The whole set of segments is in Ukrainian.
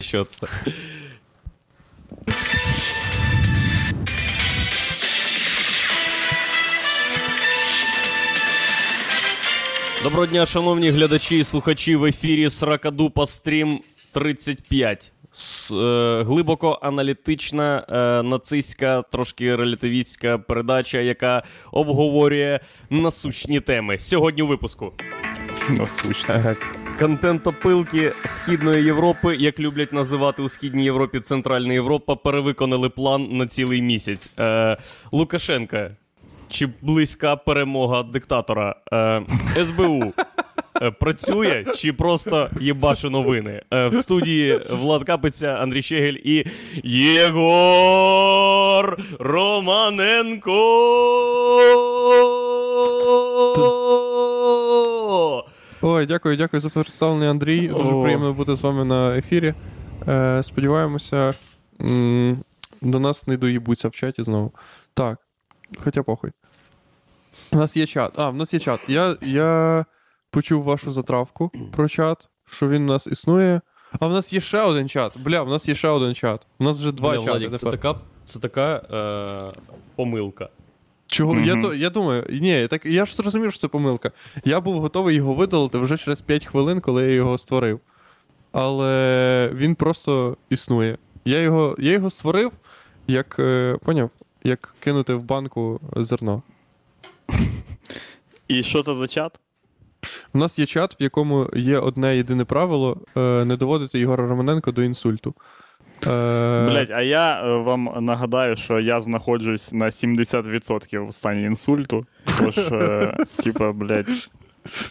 Що це? Доброго дня, шановні глядачі і слухачі. В ефірі Сракадупа стрім 35. Глибоко аналітична, нацистська, трошки релятивістська передача, яка обговорює насущні теми. Сьогодні у випуску. Насущна. Контентопилки Східної Європи, як люблять називати у Східній Європі Центральна Європа, перевиконали план на цілий місяць. Лукашенка. Чи близька перемога диктатора? СБУ працює чи просто їбаше новини? В студії Влад Капиця, Андрій Щегель і Єгор Романенко! Ой, дякую за представлення, Андрій. Дуже приємно бути з вами на ефірі. Сподіваємося, до нас не доїбуться в чаті знову. Так. Хоча похуй. У нас є чат. В нас є чат. Я почув вашу затравку про чат, що він у нас існує. А в нас є ще один чат. У нас вже два чати. Владик, це така помилка. Чого? Mm-hmm. Я думаю, я ж зрозумів, що це помилка. Я був готовий його видалити вже через 5 хвилин, коли я його створив. Але він просто існує. Я його створив, як... поняв? Як кинути в банку зерно. І що це за чат? У нас є чат, в якому є одне єдине правило – не доводити Єгора Романенко до інсульту. Блять, а я вам нагадаю, що я знаходжусь на 70% в стані інсульту. Тож, типа, блять,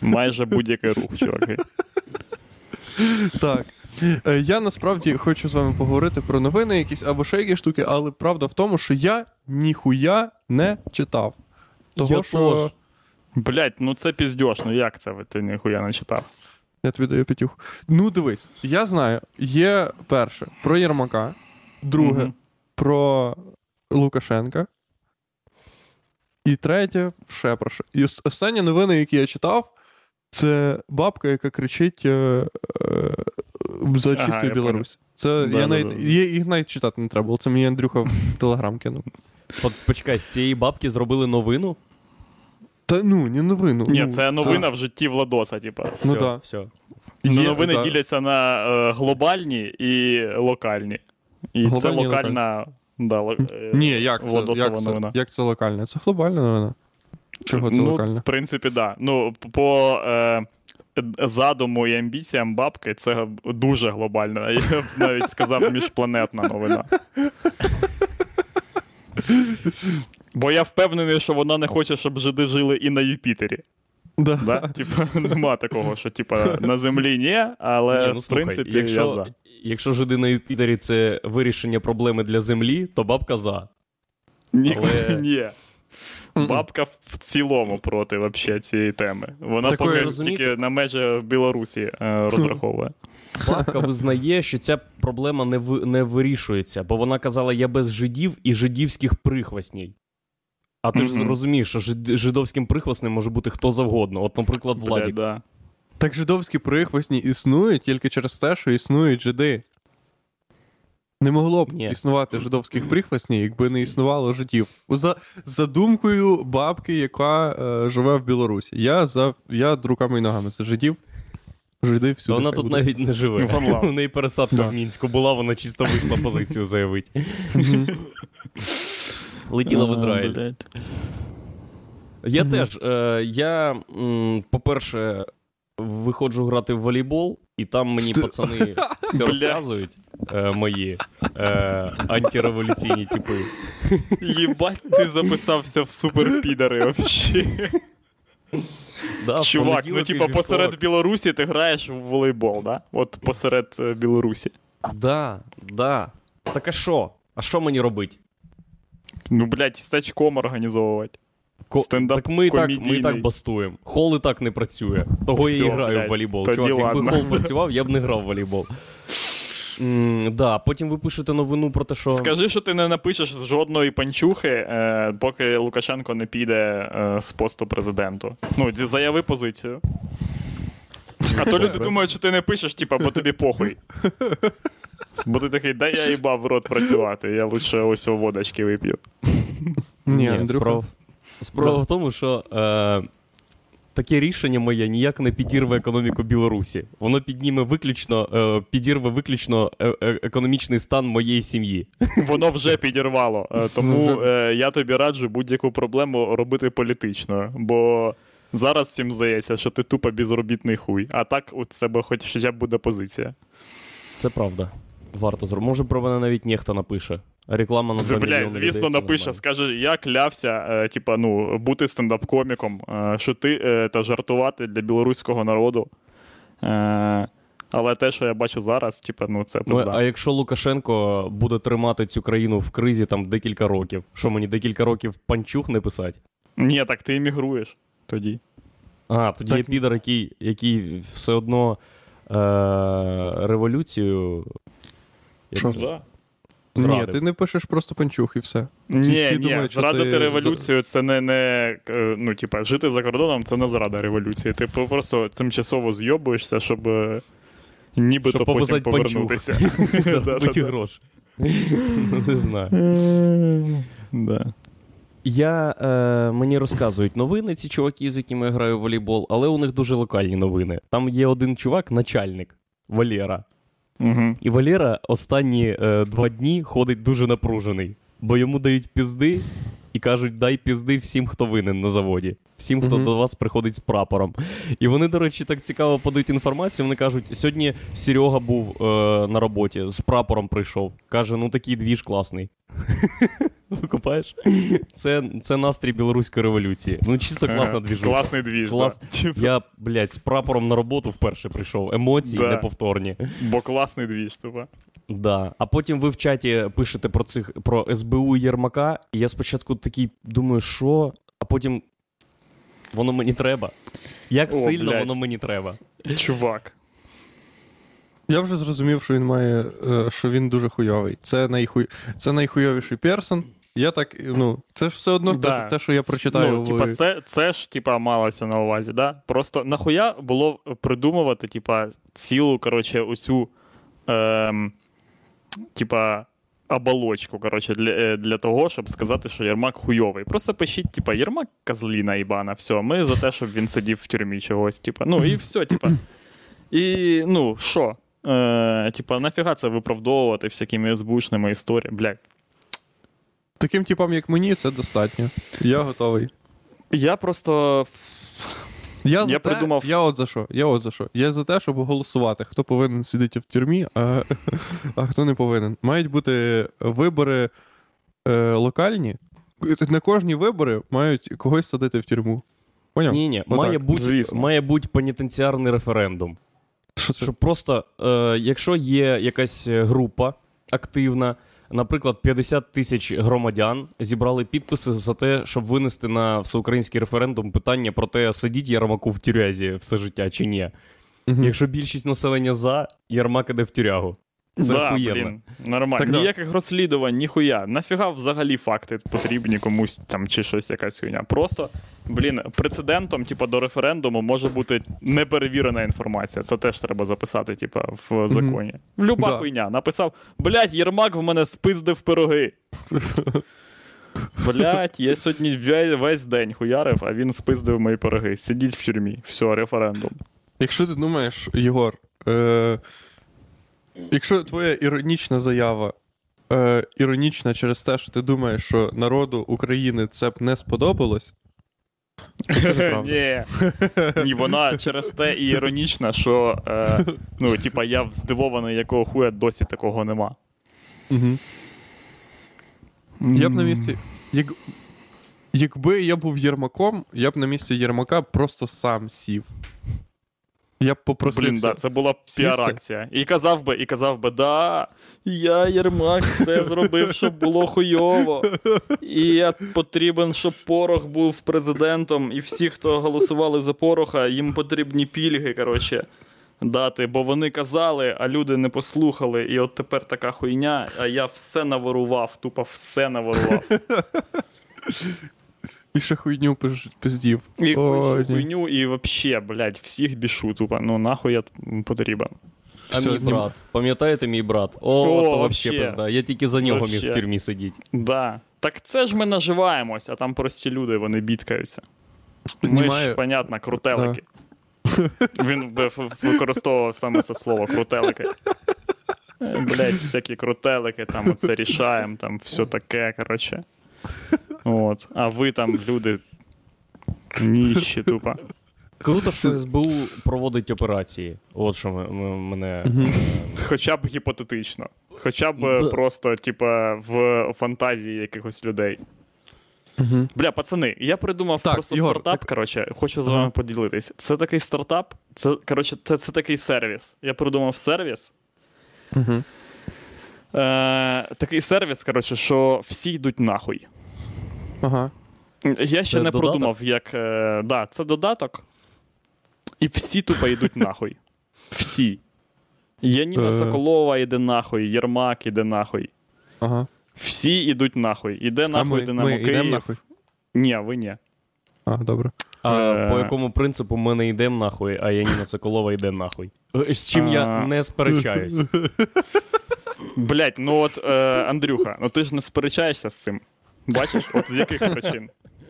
майже будь-який рух, чуваки. Так. Я насправді хочу з вами поговорити про новини якісь або ще які штуки, але правда в тому, що я ніхуя не читав. Того, що... Блять, це піздьош, як це ти ніхуя не читав? Я тобі даю п'ятюх. Дивись, я знаю, є перше про Єрмака, друге про Лукашенка і третє ще про що. І останні новини, які я читав, це бабка, яка кричить за чисту Білорусь. Це да, їх навіть читати не треба було. Це мені Андрюха в Телеграм кинув. Почекай, з цієї бабки зробили новину? Та не новину. Ні, це новина в житті Владоса, типа. Все. Новини діляться на глобальні і локальні. І глобальні, це локальна. Владосова новина. Як це локальна? Це глобальна новина. Чого це локальне? В принципі, да. По задуму і амбіціям бабки це дуже глобально. Я б навіть сказав, міжпланетна новина. Бо я впевнений, що вона не хоче, щоб жиди жили і на Юпітері. Да? Типа, нема такого, що на Землі ні, але в принципі, я за. Якщо жиди на Юпітері — це вирішення проблеми для Землі, то бабка за. Ні. Бабка в цілому проти вообще цієї теми. Вона тільки на межі Білорусі розраховує. Бабка визнає, що ця проблема не вирішується, бо вона казала: "Я без жидів і жидівських прихвостній". А ти ж розумієш, що жидовським прихвостним може бути хто завгодно. От, наприклад, Владик. Да. Так жидовські прихвостні існують тільки через те, що існують жиди. Не могло б існувати жидовських прихвостнів, якби не існувало жидів. За думкою бабки, яка живе в Білорусі. Я руками і ногами за жидів. Жиди всюди. Вона тут навіть не живе. У неї пересадка в Мінську була, вона чисто вийшла позицію заявить. Летіла в Ізраїль. Я теж. Я, по-перше, виходжу грати в волейбол, і там мені пацани все розказують, мої антиреволюційні типи. Єбать, ти записався в суперпідери вообще. Да, чувак, посеред Білорусі ти граєш в волейбол, да? От посеред Білорусі. Да. Так а що? А що мені робить? Стачком організовувати. Ми так бастуємо. Хол і так не працює. Того все, я і граю в волейбол. Чувак, якби хол працював, я б не грав в волейбол. Потім ви пишете новину про те, що... Скажи, що ти не напишеш жодної панчухи, поки Лукашенко не піде з посту президенту. Заяви позицію. А то люди думають, що ти не пишеш, бо тобі похуй. Бо ти такий, да я їбав в рот працювати, я лучше ось водочки вип'ю. Ні, справа в тому, що таке рішення моє ніяк не підірве економіку Білорусі. Воно підірве виключно економічний стан моєї сім'ї. Воно вже підірвало. Тому я тобі раджу будь-яку проблему робити політично, бо зараз всім здається, що ти тупо безробітний хуй. А так у себе хоч буде позиція. Це правда. Варто зробити. Може, про мене навіть нехто напише. Реклама на заміну. Блядь, звісно, напише, скаже, я клявся, типа, ну, бути стендап-коміком, що ти та жартувати для білоруського народу. Але те, що я бачу зараз, типа, ну, це пизда. Ну, а якщо Лукашенко буде тримати цю країну в кризі там декілька років, що мені декілька років панчух не писати? Ні, так ти емігруєш тоді. А, тоді так... є підар, який все одно революцію... Що? Зрадив. Ні, ти не пишеш просто панчух і все. Ні, зрадити ти... революцію, це не ну, типа, жити за кордоном, це не зрада революції. Ти просто тимчасово зйобуєшся, щоб нібито потім повернутися. Заробити гроші. Ну, не знаю. Да. Мені розказують новини, ці чуваки, з якими я граю в волейбол, але у них дуже локальні новини. Там є один чувак, начальник, Валера. Угу. І Валера останні 2 дні ходить дуже напружений, бо йому дають пізди і кажуть, дай пізди всім, хто винен на заводі, всім, хто до вас приходить з прапором. І вони, до речі, так цікаво подають інформацію, вони кажуть, сьогодні Серега був на роботі, з прапором прийшов, каже, ну такий двіж класний. Викупаєш? Це настрій білоруської революції. Ну, чисто класна двіжуха. Класний двіж, да. Я, блядь, з прапором на роботу вперше прийшов. Емоції неповторні. Бо класний двіж, тупо. Да. А потім ви в чаті пишете про СБУ Єрмака, і я спочатку такий думаю, що? А потім воно мені треба. Як сильно воно мені треба. Чувак. Я вже зрозумів, що він має, що він дуже хуйовий. Це найхуйовіший персон. Я так, ну, це ж все одно те, що я прочитаю. Ну, типа, це ж, типа, малося на увазі, да? Просто нахуя було придумувати, типа, цілу, короче, усю, типа, оболочку, короче, для того, щоб сказати, що Єрмак хуйовий. Просто пишіть, типа, Єрмак козліна їбана, все, ми за те, щоб він сидів в тюрмі чогось, типа, ну, і все, типа. І, ну, що? Типа, нафіга це виправдовувати всякими збушними історіями, блядь. Таким типам, як мені, це достатньо. Я готовий. Я просто... Я придумав... Я от за що. Я за те, щоб голосувати, хто повинен сидіти в тюрмі, а хто не повинен. Мають бути вибори локальні. На кожні вибори мають когось садити в тюрму. Поняв? Ні-ні, має бути пенітенціарний референдум. Щоб просто, якщо є якась група активна, наприклад, 50 тисяч громадян зібрали підписи за те, щоб винести на всеукраїнський референдум питання про те, сидіть Єрмаку в тюрязі все життя чи ні. Угу. Якщо більшість населення за, Єрмак іде в тюрягу. Це блін, нормально. Так, ніяких розслідувань, ніхуя. Нафіга взагалі факти потрібні комусь там чи щось, якась хуйня. Просто, блін, прецедентом, типа, до референдуму може бути неперевірена інформація. Це теж треба записати, типа, в законі. Люба хуйня. Написав, блядь, Єрмак в мене спиздив пироги. Блядь, я сьогодні весь день хуярив, а він спиздив мої пироги. Сидіть в тюрмі. Все, референдум. Якщо ти думаєш, Єгор, якщо твоя іронічна заява іронічна через те, що ти думаєш, що народу України це б не сподобалось, це правда. Ні, вона через те і іронічна, що ну, типа, я здивований, якого хуя досі такого нема. Я б на місці... Якби я був Єрмаком, я б на місці Єрмака просто сам сів. Я б попросився. Блін, да, це була піар-акція. І казав би, да, я, Єрмак, все зробив, щоб було хуйово. І я потрібен, щоб Порох був президентом, і всі, хто голосували за Пороха, їм потрібні пільги, короче, дати. Бо вони казали, а люди не послухали, і от тепер така хуйня, а я все наворував, тупо все наворував. І ще хуйню пиздів. І хуйню, і вообще, блядь, всіх бішу, тупо. Ну, нахуй я потрібен. А все, мій брат. Пам'ятаєте мій брат? О, то взагалі пизда. Я тільки за нього міг в тюрмі сидіти. Да. Так це ж ми наживаємось, а там прості люди, вони бідкаються. Знімаю. Ми ж, понятно, крутелики. Да. Він використовував саме це слово, крутелики. Блять, всякі крутелики, там оце рішаємо, там все таке, короче. От. А ви там, люди, ніщі тупо. Круто, що СБУ проводить операції. От що мене... Хоча б гіпотетично. Хоча б просто, типа, в фантазії якихось людей. Бля, пацани, я придумав так, просто Ігор, стартап, так... короче, хочу з вами поділитись. Це такий стартап, це, короче, це такий сервіс. Я придумав сервіс. Такий сервіс, короче, що всі йдуть нахуй. Ага. Я ще це не додаток? Продумав, як... да, це додаток. І всі тупо йдуть нахуй. Всі. Яніна Соколова йде нахуй, Єрмак йде нахуй. Ага. Всі йдуть нахуй. Іде нахуй, Динамо Київ. Ні, ви ні. А, добре. А по якому принципу ми не йдемо нахуй, а Яніна Соколова йде нахуй? З чим я не сперечаюсь. Блять, ну от, Андрюха, ну ти ж не сперечаєшся з цим. Бачиш, от з яких причин.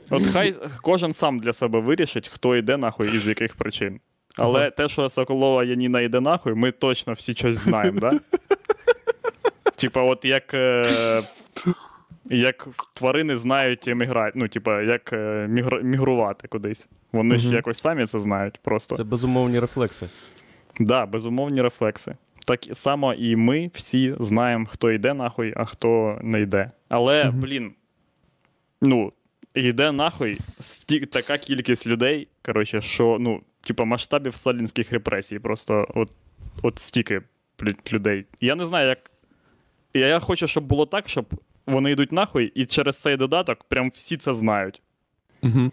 От хай кожен сам для себе вирішить, хто йде нахуй і з яких причин. Але те, що Соколова Яніна йде нахуй, ми точно всі щось знаємо, да? Типа, от як тварини знають ну, типа, як мігрувати кудись. Вони ж якось самі це знають просто. Це безумовні рефлекси. Так, да, безумовні рефлекси. Так само і ми всі знаємо, хто йде нахуй, а хто не йде. Але, блін, ну, йде нахуй така кількість людей, коротше, що, ну, типа, масштабів сталінських репресій. Просто от стільки людей. Я не знаю, як... Я хочу, щоб було так, щоб вони йдуть нахуй, і через цей додаток прям всі це знають. Угу.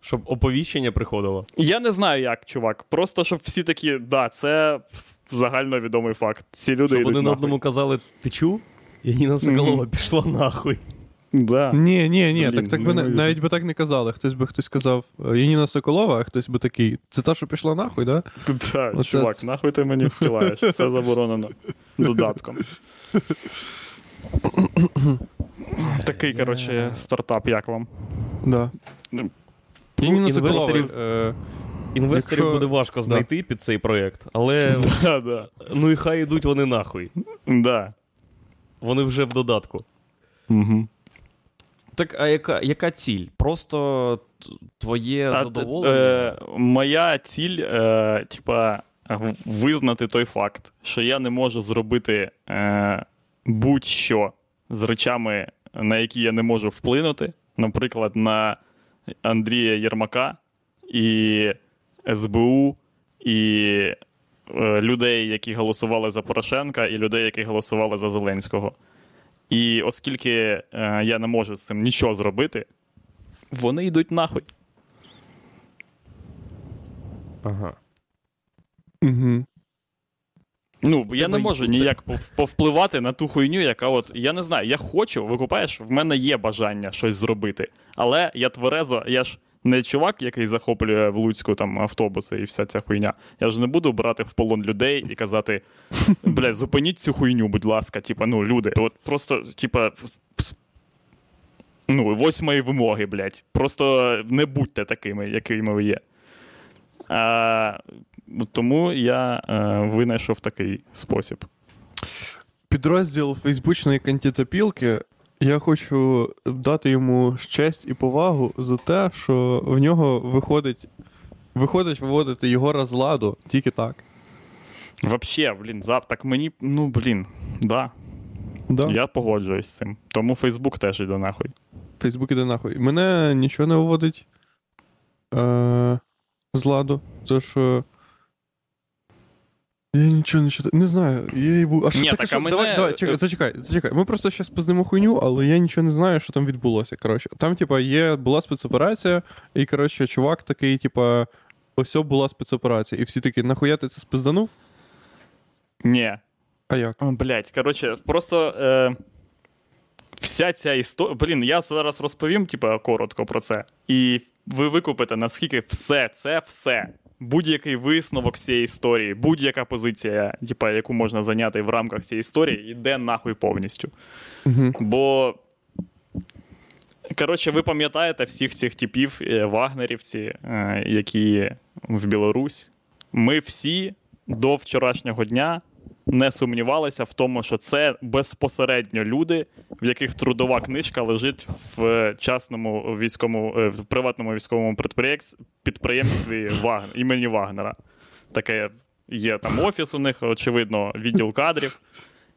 Щоб оповіщення приходило? Я не знаю як, чувак. Просто, щоб всі такі, да, це загальновідомий факт. Ці люди щоб йдуть нахуй. Щоб один одному казали, ти чув? Яніна Соколова пішла нахуй. Да. Ні, так би навіть би так не казали. Хтось казав Яніна Соколова, а хтось би такий, це та, що пішла нахуй, да? Так, оце... чувак, нахуй ти мені вскилаєш. Це заборонено додатком. Такий, коротше, стартап, як вам? Да. Яніна Соколова. Інвесторів буде важко знайти під цей проєкт, але ну і хай йдуть вони нахуй. Да. Вони вже в додатку. Угу. Так, а яка ціль? Просто твоє задоволення? Моя ціль, типа, визнати той факт, що я не можу зробити будь-що з речами, на які я не можу вплинути. Наприклад, на Андрія Єрмака і СБУ, і людей, які голосували за Порошенка, і людей, які голосували за Зеленського. І оскільки я не можу з цим нічого зробити, вони йдуть нахуй. Ага. Угу. Ну, я не можу ніяк повпливати на ту хуйню, яка от... Я не знаю, я хочу, викупаєш, в мене є бажання щось зробити. Але я тверезо, я ж не чувак, який захоплює в Луцьку там автобуси і вся ця хуйня. Я ж не буду брати в полон людей і казати, бля, зупиніть цю хуйню, будь ласка, типа, ну, люди. От просто, типа, ну, 8-ї вимоги, блядь. Просто не будьте такими, якими ви є. Тому я винайшов такий спосіб. Підрозділ фейсбучної контентопілки. Я хочу дати йому честь і повагу за те, що в нього виходить виводити Єгора з ладу тільки так. Вообще, блін, так мені, ну, блін, да. Я погоджуюсь з цим. Тому Фейсбук теж йде нахуй. Фейсбук йде нахуй. Мене нічого не виводить з ладу, тому що я нічого не читаю. Не знаю. Я їбу. А що ні, так, а мене... Давай, зачекай. Ми просто зараз познимо хуйню, але я нічого не знаю, що там відбулося, коротше. Там, типа, була спецоперація, і, коротше, чувак такий, типа, ось була спецоперація. І всі такі, нахуя ти це спизданув? Ні. А як? Блять, коротше, просто вся ця історія... Блін, я зараз розповім, типа, коротко про це. І ви викупите, наскільки все це, будь-який висновок цієї історії, будь-яка позиція, типа, яку можна зайняти в рамках цієї історії, йде нахуй повністю. Угу. Бо, коротше, ви пам'ятаєте всіх цих типів, вагнерівці, які в Білорусь. Ми всі до вчорашнього дня не сумнівалися в тому, що це безпосередньо люди, в яких трудова книжка лежить в частному військовому, в приватному військовому підприємстві імені Вагнера. Таке є там офіс у них, очевидно, відділ кадрів,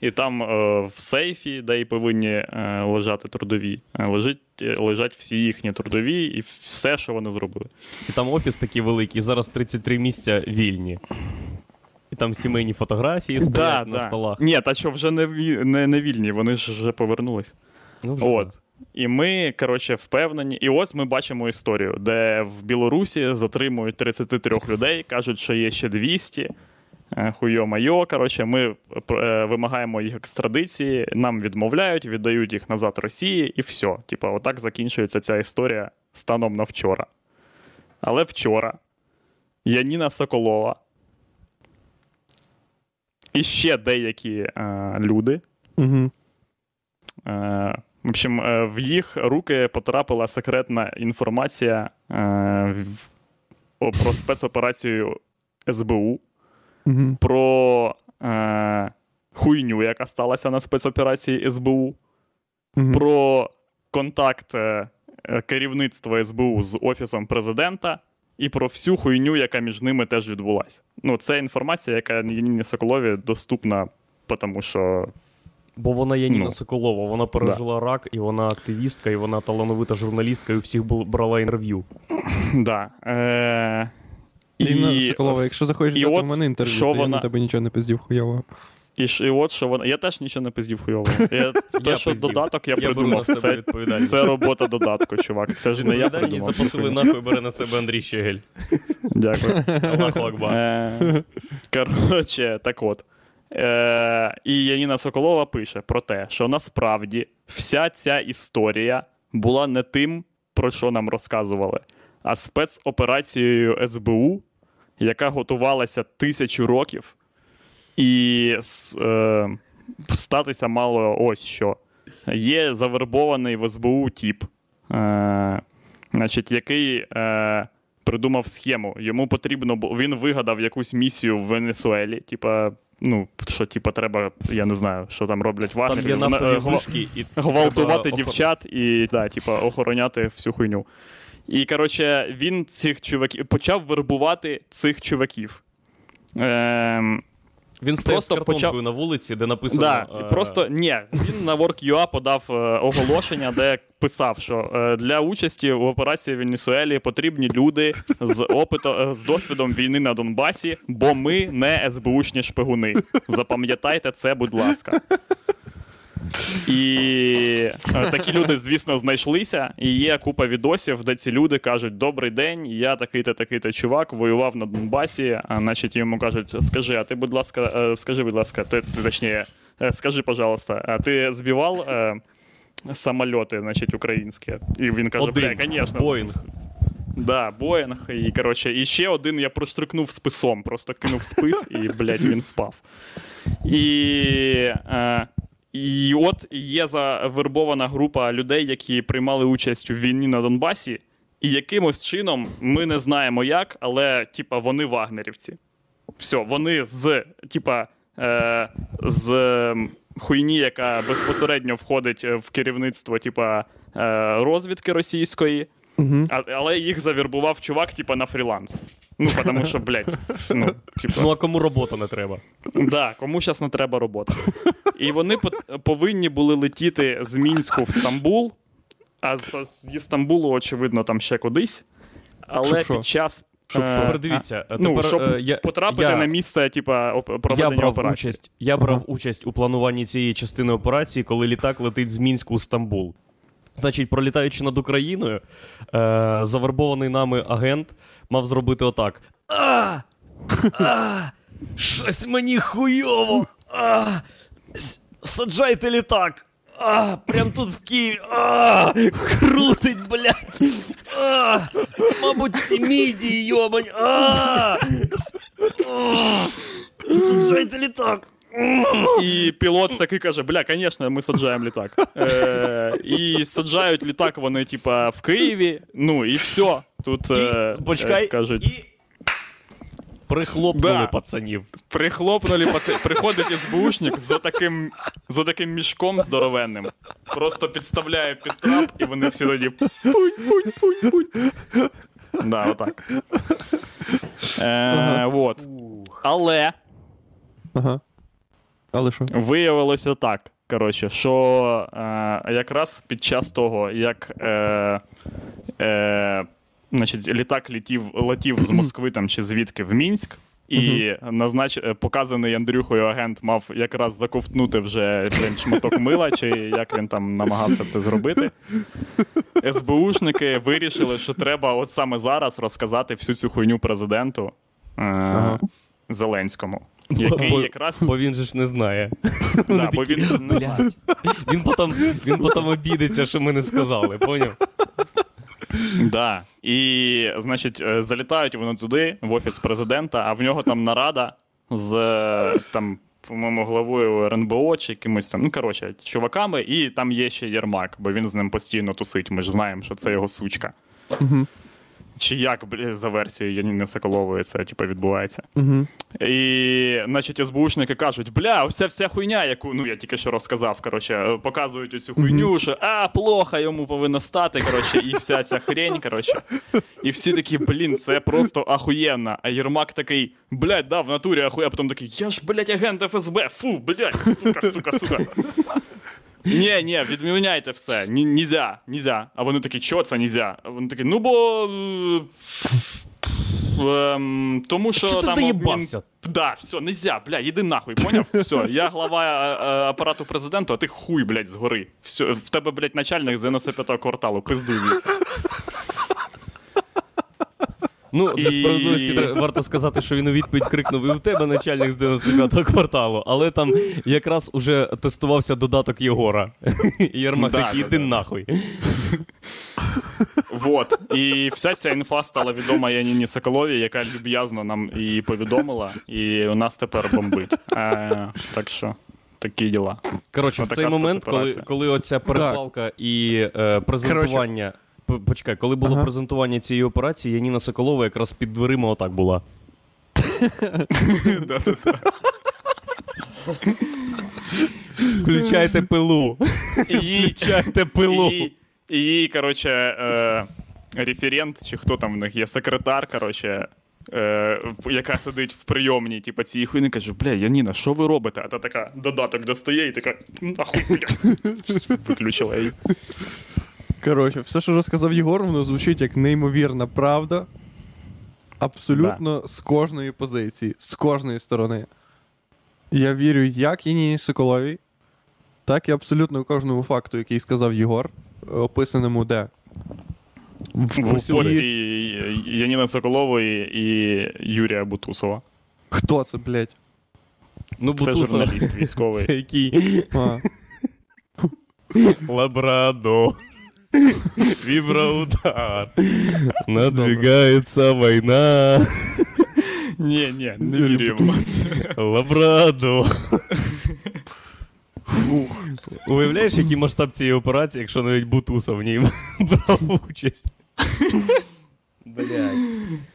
і там в сейфі, де і повинні лежати трудові, лежать всі їхні трудові і все, що вони зробили. І там офіс такий великий, зараз 33 місця вільні. І там сімейні фотографії стоять на столах. Ні, та що вже не вільні, вони ж вже повернулись. Ну, вже от. І ми, коротше, впевнені. І ось ми бачимо історію, де в Білорусі затримують 33 людей, кажуть, що є ще 200. Хуйо-майо, коротше, ми вимагаємо їх екстрадиції, нам відмовляють, віддають їх назад Росії і все. Типа, отак закінчується ця історія станом на вчора. Але вчора Яніна Соколова і ще деякі люди. Угу. В общем, в їх руки потрапила секретна інформація про спецоперацію СБУ, угу, про хуйню, яка сталася на спецоперації СБУ, угу, про контакт керівництва СБУ з Офісом Президента, і про всю хуйню, яка між ними теж відбулася. Ну, це інформація, яка Яніні Соколові доступна, тому що... Бо вона Яніна Соколова, вона пережила рак, і вона активістка, і вона талановита журналістка, і у всіх брала інтерв'ю. Да. Яніна Соколова, якщо захочеш взяти в мене інтерв'ю, то я на тебе нічого не пиздів хуйового. І от, що вона... Я теж нічого не пиздів хуйово. Те, що додаток, я придумав. Це робота додатку, чувак. Це ж не я придумав. Відповідальність запросили нахуй, бере на себе Андрій Щегель. Дякую. Аллаху Акбар. Коротше, так от. І Яніна Соколова пише про те, що насправді вся ця історія була не тим, про що нам розказували, а спецоперацією СБУ, яка готувалася 1000 років, і статися мало ось що. Є завербований в СБУ тіп, значить, який придумав схему. Йому потрібно було... Він вигадав якусь місію в Венесуелі, типа, ну, що типа треба, я не знаю, що там роблять вагнері. Там є нафтові вишки і гвалтувати дівчат і, да, типа, охороняти всю хуйню. І, коротше, він цих чуваків... Почав вербувати цих чуваків. Він стоїть з картонкою на вулиці, де написано... Да, просто, ні, він на Work.ua подав оголошення, де писав, що для участі в операції в Венесуелі потрібні люди з досвідом війни на Донбасі, бо ми не СБУшні шпигуни. Запам'ятайте це, будь ласка. І такі люди, звісно, знайшлися, і є купа відосів, де ці люди кажуть: добрий день, я такий-то чувак, воював на Донбасі, а, значить, йому кажуть: скажи, а ти, будь ласка, скажи, пожалуйста, а ти збивав самоліти, значить, українські? І він каже: бля, звісно. Боїнг. Да, Боїнг, і, коротше, і ще один я проштрикнув списом, просто кинув спис, і, блядь, він впав. І от є завербована група людей, які приймали участь у війні на Донбасі, і якимось чином, ми не знаємо як, але, типа, вони вагнерівці. Все, вони з хуйні, яка безпосередньо входить в керівництво, типа, розвідки російської, але їх завербував чувак, типа, на фріланс. Ну, тому що, блядь, ну, типу... Ну, а кому робота не треба? Так, да, кому зараз не треба робота. І вони повинні були летіти з Мінську в Стамбул, а зі Стамбулу, очевидно, там ще кудись. Але під час... Дивіться, потрапити на місце, типа, проведення операції. Я брав участь у плануванні цієї частини операції, коли літак летить з Мінську в Стамбул. Значить, пролітаючи над Україною, завербований нами агент мав зробити отак. Щось мені хуйово! Саджайте літак! Прям тут в Києві! Крутить, блядь! Мабуть, ці мідії, йобань. Саджайте літак. І пілот такий каже: бля, звісно, ми саджаємо літак. І саджають літак вони, типа, в Києві. Ну, і все. Тут, почекай, кажуть... Прихлопнули пацанів. Прихлопнули пацанів. Приходить СБУшник за таким мішком здоровенним. Просто підставляє під трап, і вони всі тоді... Пунь-пунь-пунь-пунь. Да, отак. Вот. Але... Ага. Але що? Виявилося так, коротше, що якраз під час того, як... Значить, літак летів з Москви там, чи звідки в Мінськ, і показаний Андрюхою агент мав якраз заковтнути вже шматок мила, чи як він там намагався це зробити. СБУшники вирішили, що треба от саме зараз розказати всю цю хуйню президенту Зеленському. Який якраз... Бо він же ж не знає. Да, бо він не знає. Він потім обідеться, що ми не сказали, поняв? Да. І, значить, залітають вони туди, в Офіс Президента, а в нього там нарада з, там, по-моєму, главою РНБО чи якимось там, ну, коротше, чуваками, і там є ще Єрмак, бо він з ним постійно тусить, ми ж знаємо, що це його сучка. Угу. Чи як, за версією Яніни Соколової це, типу, відбувається. Угу. І, значить, СБУшники кажуть, бля, вся хуйня, яку, ну, я тільки що розказав, коротше, показують усю хуйню, що, плохо йому повинно стати, коротше, і вся ця хрень, коротше. І всі такі, блін, це просто ахуєнно. А Єрмак такий, блядь, да, в натурі ахуя, а потім такий, я ж, блядь, агент ФСБ, фу, блядь, сука. Ні, відміняйте все. Нізя. А вони такі, чого це нізя? А вони такі, ну бо... тому що там... Чого ти доєбався? Да, все, нізя, бля, йди нахуй, поняв? Все, я глава апарату президенту, а ти хуй, блядь, згори. Все, в тебе, блядь, начальник з 95-го кварталу, пиздуй місце. Ну, для справедливості варто сказати, що він у відповідь крикнув, і у тебе начальник з 95-го кварталу, але там якраз уже тестувався додаток Єгора. Єрмак такий, іди нахуй. Вот. І вся ця інфа стала відома Яніні Соколові, яка люб'язно нам і повідомила, і у нас тепер бомбить. Так що... Такі діла. Коротше, в цей момент, коли оця перепалка і презентування... Почекай, коли було презентування цієї операції, Яніна Соколова якраз під дверима отак була. Включайте пилу. Включайте пилу. І її, коротше, референт, чи хто там в них є, секретар, коротше, яка сидить в прийомній, типу, цієї хуйни, каже, бля, Яніна, що ви робите? А та така додаток достає і така, нахуй, бля, виключила її. Коротше, все, що розказав Єгор, воно звучить як неймовірна правда. Абсолютно з кожної позиції, з кожної сторони. Я вірю як Яніні Соколовій, так і абсолютно кожному факту, який сказав Єгор, описаному де? В пості Яніни Соколової і Юрія Бутусова. Хто це, блядь? Ну, це Бутусов. Журналіст військовий. Це який? Лабрадор. Вибраудар. Надвигается война. Не, не вірю. Лабрадо. Уявляєш, який масштаб цієї операції, якщо навіть Бутусов в ній брав участь. Блядь.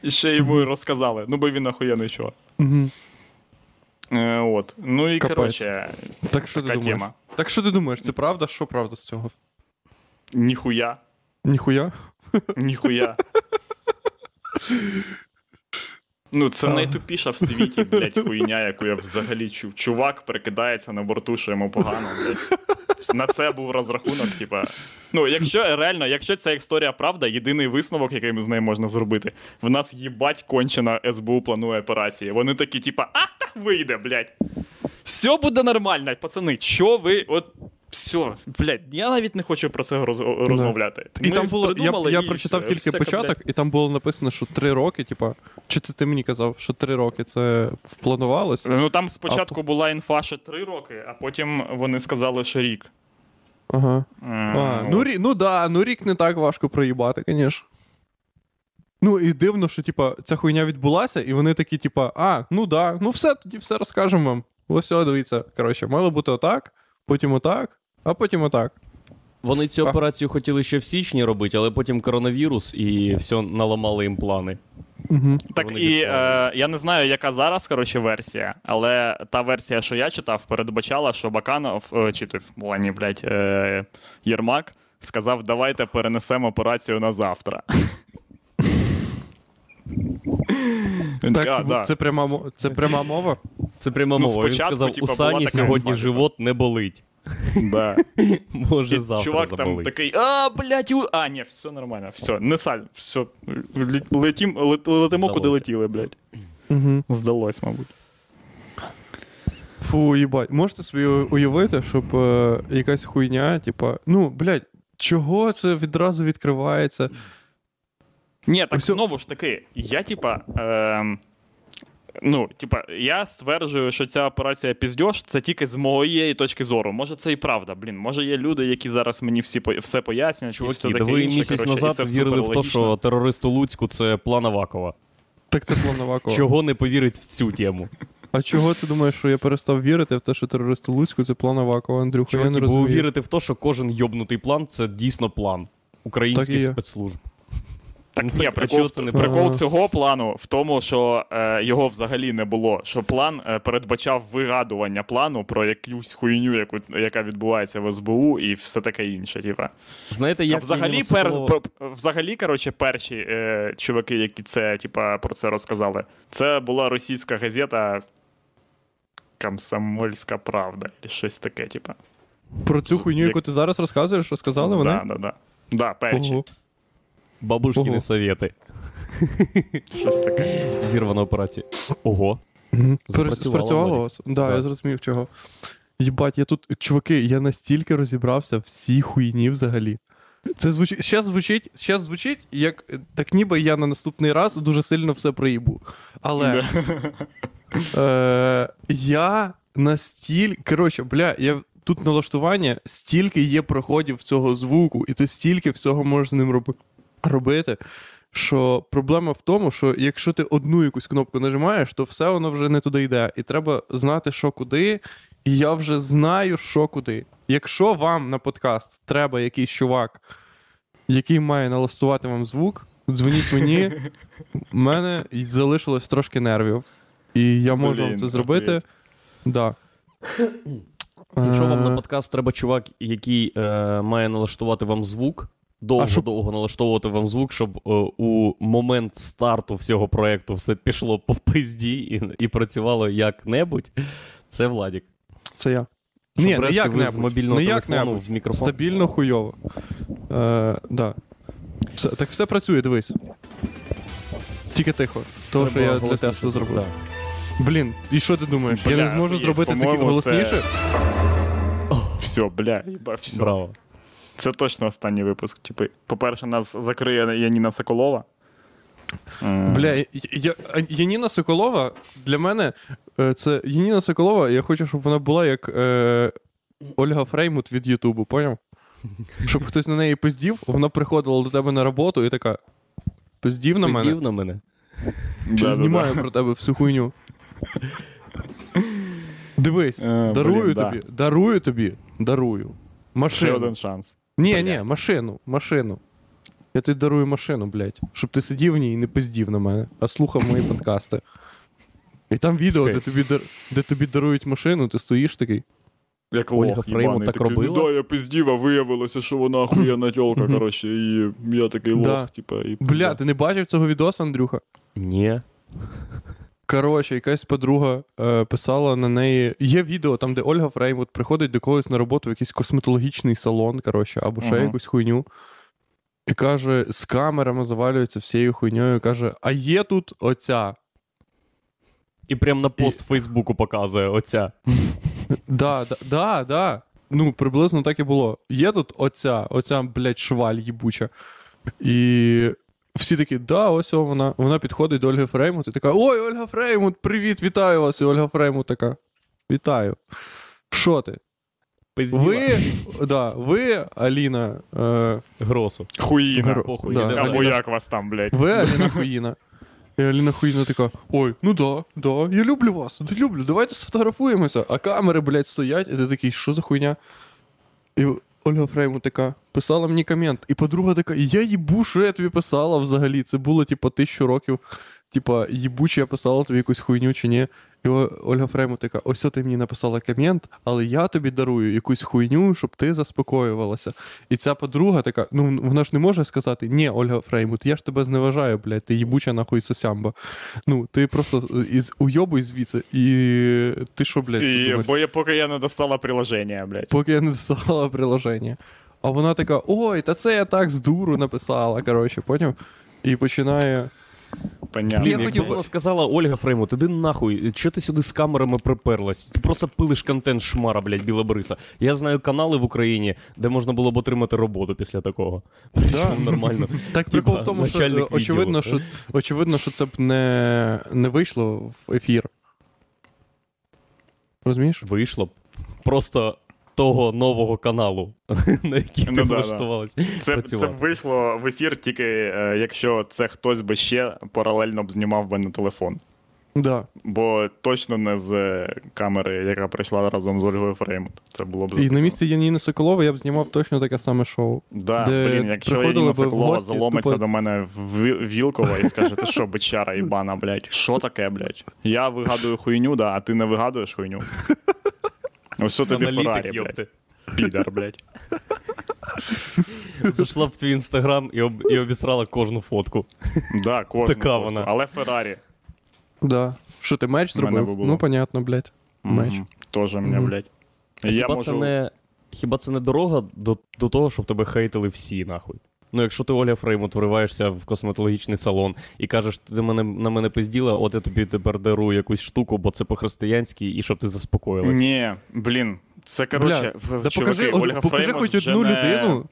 І ще йому розказали. Ну, бо він охуєнний чувак. От. Ну і, коротше, така тема. Так що ти думаєш, це правда? Що правда з цього? Ніхуя. Ніхуя? Ніхуя. Ну, це найтупіша в світі, блядь, хуйня, яку я взагалі чув. Чувак прикидається на борту, що йому погано, блядь. На це був розрахунок, типа. Ну, якщо реально, якщо ця історія правда, єдиний висновок, який з нею можна зробити, в нас їбать кончена СБУ планує операції. Вони такі, типа, та вийде, блядь. Все буде нормально, пацани, що ви, от... Все, блядь, я навіть не хочу про це розмовляти. І там було, я прочитав тільки початок, і там було написано, що 3 роки, типа, чи це ти мені казав, що 3 роки це впланувалося? Ну там спочатку була інфа, що 3 роки, а потім вони сказали, що рік. Ага. Ну да, рік не так важко проїбати, звісно. Ну, і дивно, що, типа, ця хуйня відбулася, і вони такі, типа, а, ну да, ну все, тоді все розкажемо вам. Ось, о, дивіться, коротше, мало бути отак, потім отак, а потім отак. Вони цю операцію хотіли ще в січні робити, але потім коронавірус, і все, наламали їм плани. Угу. Так, і я не знаю, яка зараз, коротше, версія, але та версія, що я читав, передбачала, що Баканов, Єрмак, сказав, давайте перенесемо операцію на завтра. Так, да. Це пряма мова? Це пряма мова. Він сказав, у Сані сьогодні живот не болить. Да. Може, завтра чувак заболить. Там такий, а, ні, все нормально, все, не саль, все, летимо, куди летіли, блядь. Угу. Здалось, мабуть. Фу, їбать, можете собі уявити, щоб якась хуйня, типа, ну, блядь, чого це відразу відкривається? Ні, так все... знову ж таки, я, типа, я стверджую, що ця операція піздьош, це тільки з моєї точки зору. Може, це і правда, блін. Може, є люди, які зараз мені все пояснять. Чуваки, да ви місяць назад вірили в те, що терорист у Луцьку – це план Авакова. Так це план Авакова. Чого не повірить в цю тему? А чого ти думаєш, що я перестав вірити в те, що терорист у Луцьку – це план Авакова, Андрюха? Чуваки, я не розумію. Бо вірити в те, що кожен йобнутий план – це дійсно план українських спецслужб. Так, ні, прикол цього плану в тому, що його взагалі не було, що план передбачав вигадування плану про якусь хуйню, яка відбувається в СБУ і все таке інше. Тіпа. Знаєте, як взагалі, перші чуваки, які це, тіпа, про це розказали, це була російська газета «Комсомольська правда» чи щось таке. Тіпа. Про цю хуйню, яку ти зараз розказуєш, розказали вони? Да, перші. Ого. Бабушкіни совєти. Щось таке. Зірвана операція. Ого. Спрацювало вас? Да, я зрозумів чого. Єбать, я тут, чуваки, я настільки розібрався всі хуйні взагалі. Це звучить, як так ніби я на наступний раз дуже сильно все проїбу. Але я настільки, коротше, тут налаштування, стільки є проходів цього звуку, і ти стільки всього можеш з ним робити, що проблема в тому, що якщо ти одну якусь кнопку нажимаєш, то все воно вже не туди йде. І треба знати, що куди, і я вже знаю, що куди. Якщо вам на подкаст треба якийсь чувак, який має налаштувати вам звук, дзвоніть мені, в мене залишилось трошки нервів. І я можу вам це зробити. Да. Якщо вам на подкаст треба чувак, який має налаштувати вам звук, довго налаштовувати вам звук, щоб у момент старту всього проєкту все пішло по пизді і працювало як-небудь, це Владік. Це я. Щоб не як-небудь. З мобільного телефону в мікрофон. Стабільно хуйово. Да. Все, так все працює, дивись. Тільки тихо. Того, що я для тесту зробив. Да. Блін, і що ти думаєш? Я не зможу зробити такі голосніше? Все, все. Браво. Це точно останній випуск. Типу, по-перше, нас закриє Яніна Соколова. Яніна Соколова для мене це Яніна Соколова, я хочу, щоб вона була як Ольга Фреймут від Ютубу, поняв? Щоб хтось на неї пиздів, вона приходила до тебе на роботу і така: пиздів на мене? Пиздів на мене? Чи знімаю про тебе всю хуйню? Дивись, дарую тобі. Машину. Ще один шанс. Ні, машину. Я тобі дарую машину, блядь. Щоб ти сидів в ній і не пиздів на мене, а слухав мої подкасти. І там відео, де тобі дарують машину, ти стоїш такий. Як Ольга Фреймут так робила. Да, я пиздів, а виявилося, що вона охуєнна тьолка, коротше. І я такий лох, типа. Бля, ти не бачив цього відоса, Андрюха? Ні. Коротше, якась подруга писала на неї... Є відео там, де Ольга Фреймут приходить до когось на роботу в якийсь косметологічний салон, коротше, або ще якусь хуйню. І каже, з камерами завалюється всією хуйньою, каже, а є тут оця. І прям на пост в Фейсбуку показує оця. Да. Ну, приблизно так і було. Є тут оця, блядь, шваль їбуча. І... Всі такі, да, ось вона. Вона підходить до Ольги Фреймут і така, ой, Ольга Фреймут, привіт, вітаю вас. І Ольга Фреймут така, вітаю. Що ти? Пизділа. Ви, Аліна... Гросу. Хуїна. Хуїна. Да. Або як вас там, блядь. Ви, Аліна Хуїна. І Аліна Хуїна така, ой, ну да, я люблю вас, я люблю, давайте сфотографуємося. А камери, блядь, стоять, і ти такий, що за хуйня? І Ольга Фреймут така, писала мені комент. І подруга така, я їбу, що я тобі писала взагалі. Це було, типа, 1000 років. Типа, їбу, чи я писала тобі якусь хуйню, чи ні. І Ольга Фреймут така, ось ти мені написала комент, але я тобі дарую якусь хуйню, щоб ти заспокоювалася. І ця подруга така, ну вона ж не може сказати, ні, Ольга Фреймут, я ж тебе зневажаю, блядь, ти їбуча нахуй сосямба. Ну, ти просто уйобуй звідси, і ти що, блядь? Поки я не достала приложення, блядь. Поки я не достала приложення. А вона така, ой, та це я так з дуру написала, коротше, поняв? І починає... Понятно. Я хотів, вона сказала, Ольга Фреймут, іди нахуй, чого ти сюди з камерами приперлась? Ти просто пилиш контент шмара, блядь, білобриса. Я знаю канали в Україні, де можна було б отримати роботу після такого. Да. Нормально. Так прикол в тому, що очевидно, що це б не вийшло в ефір. Розумієш? Вийшло б. Просто... того нового каналу, на який ти влаштувалась. Це б вийшло в ефір тільки, якщо це хтось би ще паралельно б знімав би на телефон. Да. Бо точно не з камери, яка прийшла разом з Ольгою Фреймут. Це було б записано. І на місці Яніни Соколова я б знімав точно таке саме шоу. Да, блін, якщо Яніна Соколова гості, заломиться тупо... до мене Вілкова і скаже, ти що, бичара ібана, блядь, що таке, блядь? Я вигадую хуйню, да, а ти не вигадуєш хуйню. Усё тобі Феррарі, блядь. Підар, блядь. Зайшла в твій Інстаграм і обісрала кожну фотку. Да, кожну така фотку. Вона. Але Феррарі. Да. Що ти меч зробив? Ну, понятно, блядь. Меч. Тоже мене, блядь. Хіба це не дорога до того, щоб тебе хейтили всі, нахуй? Ну, якщо ти, Оля Фреймут, вриваєшся в косметологічний салон і кажеш, ти на мене пизділа, от я тобі тепер дарую якусь штуку, бо це по-християнськи, і щоб ти заспокоїлась. Ні, блін, це, коротше, да чуваки, покажи хоч одну людину,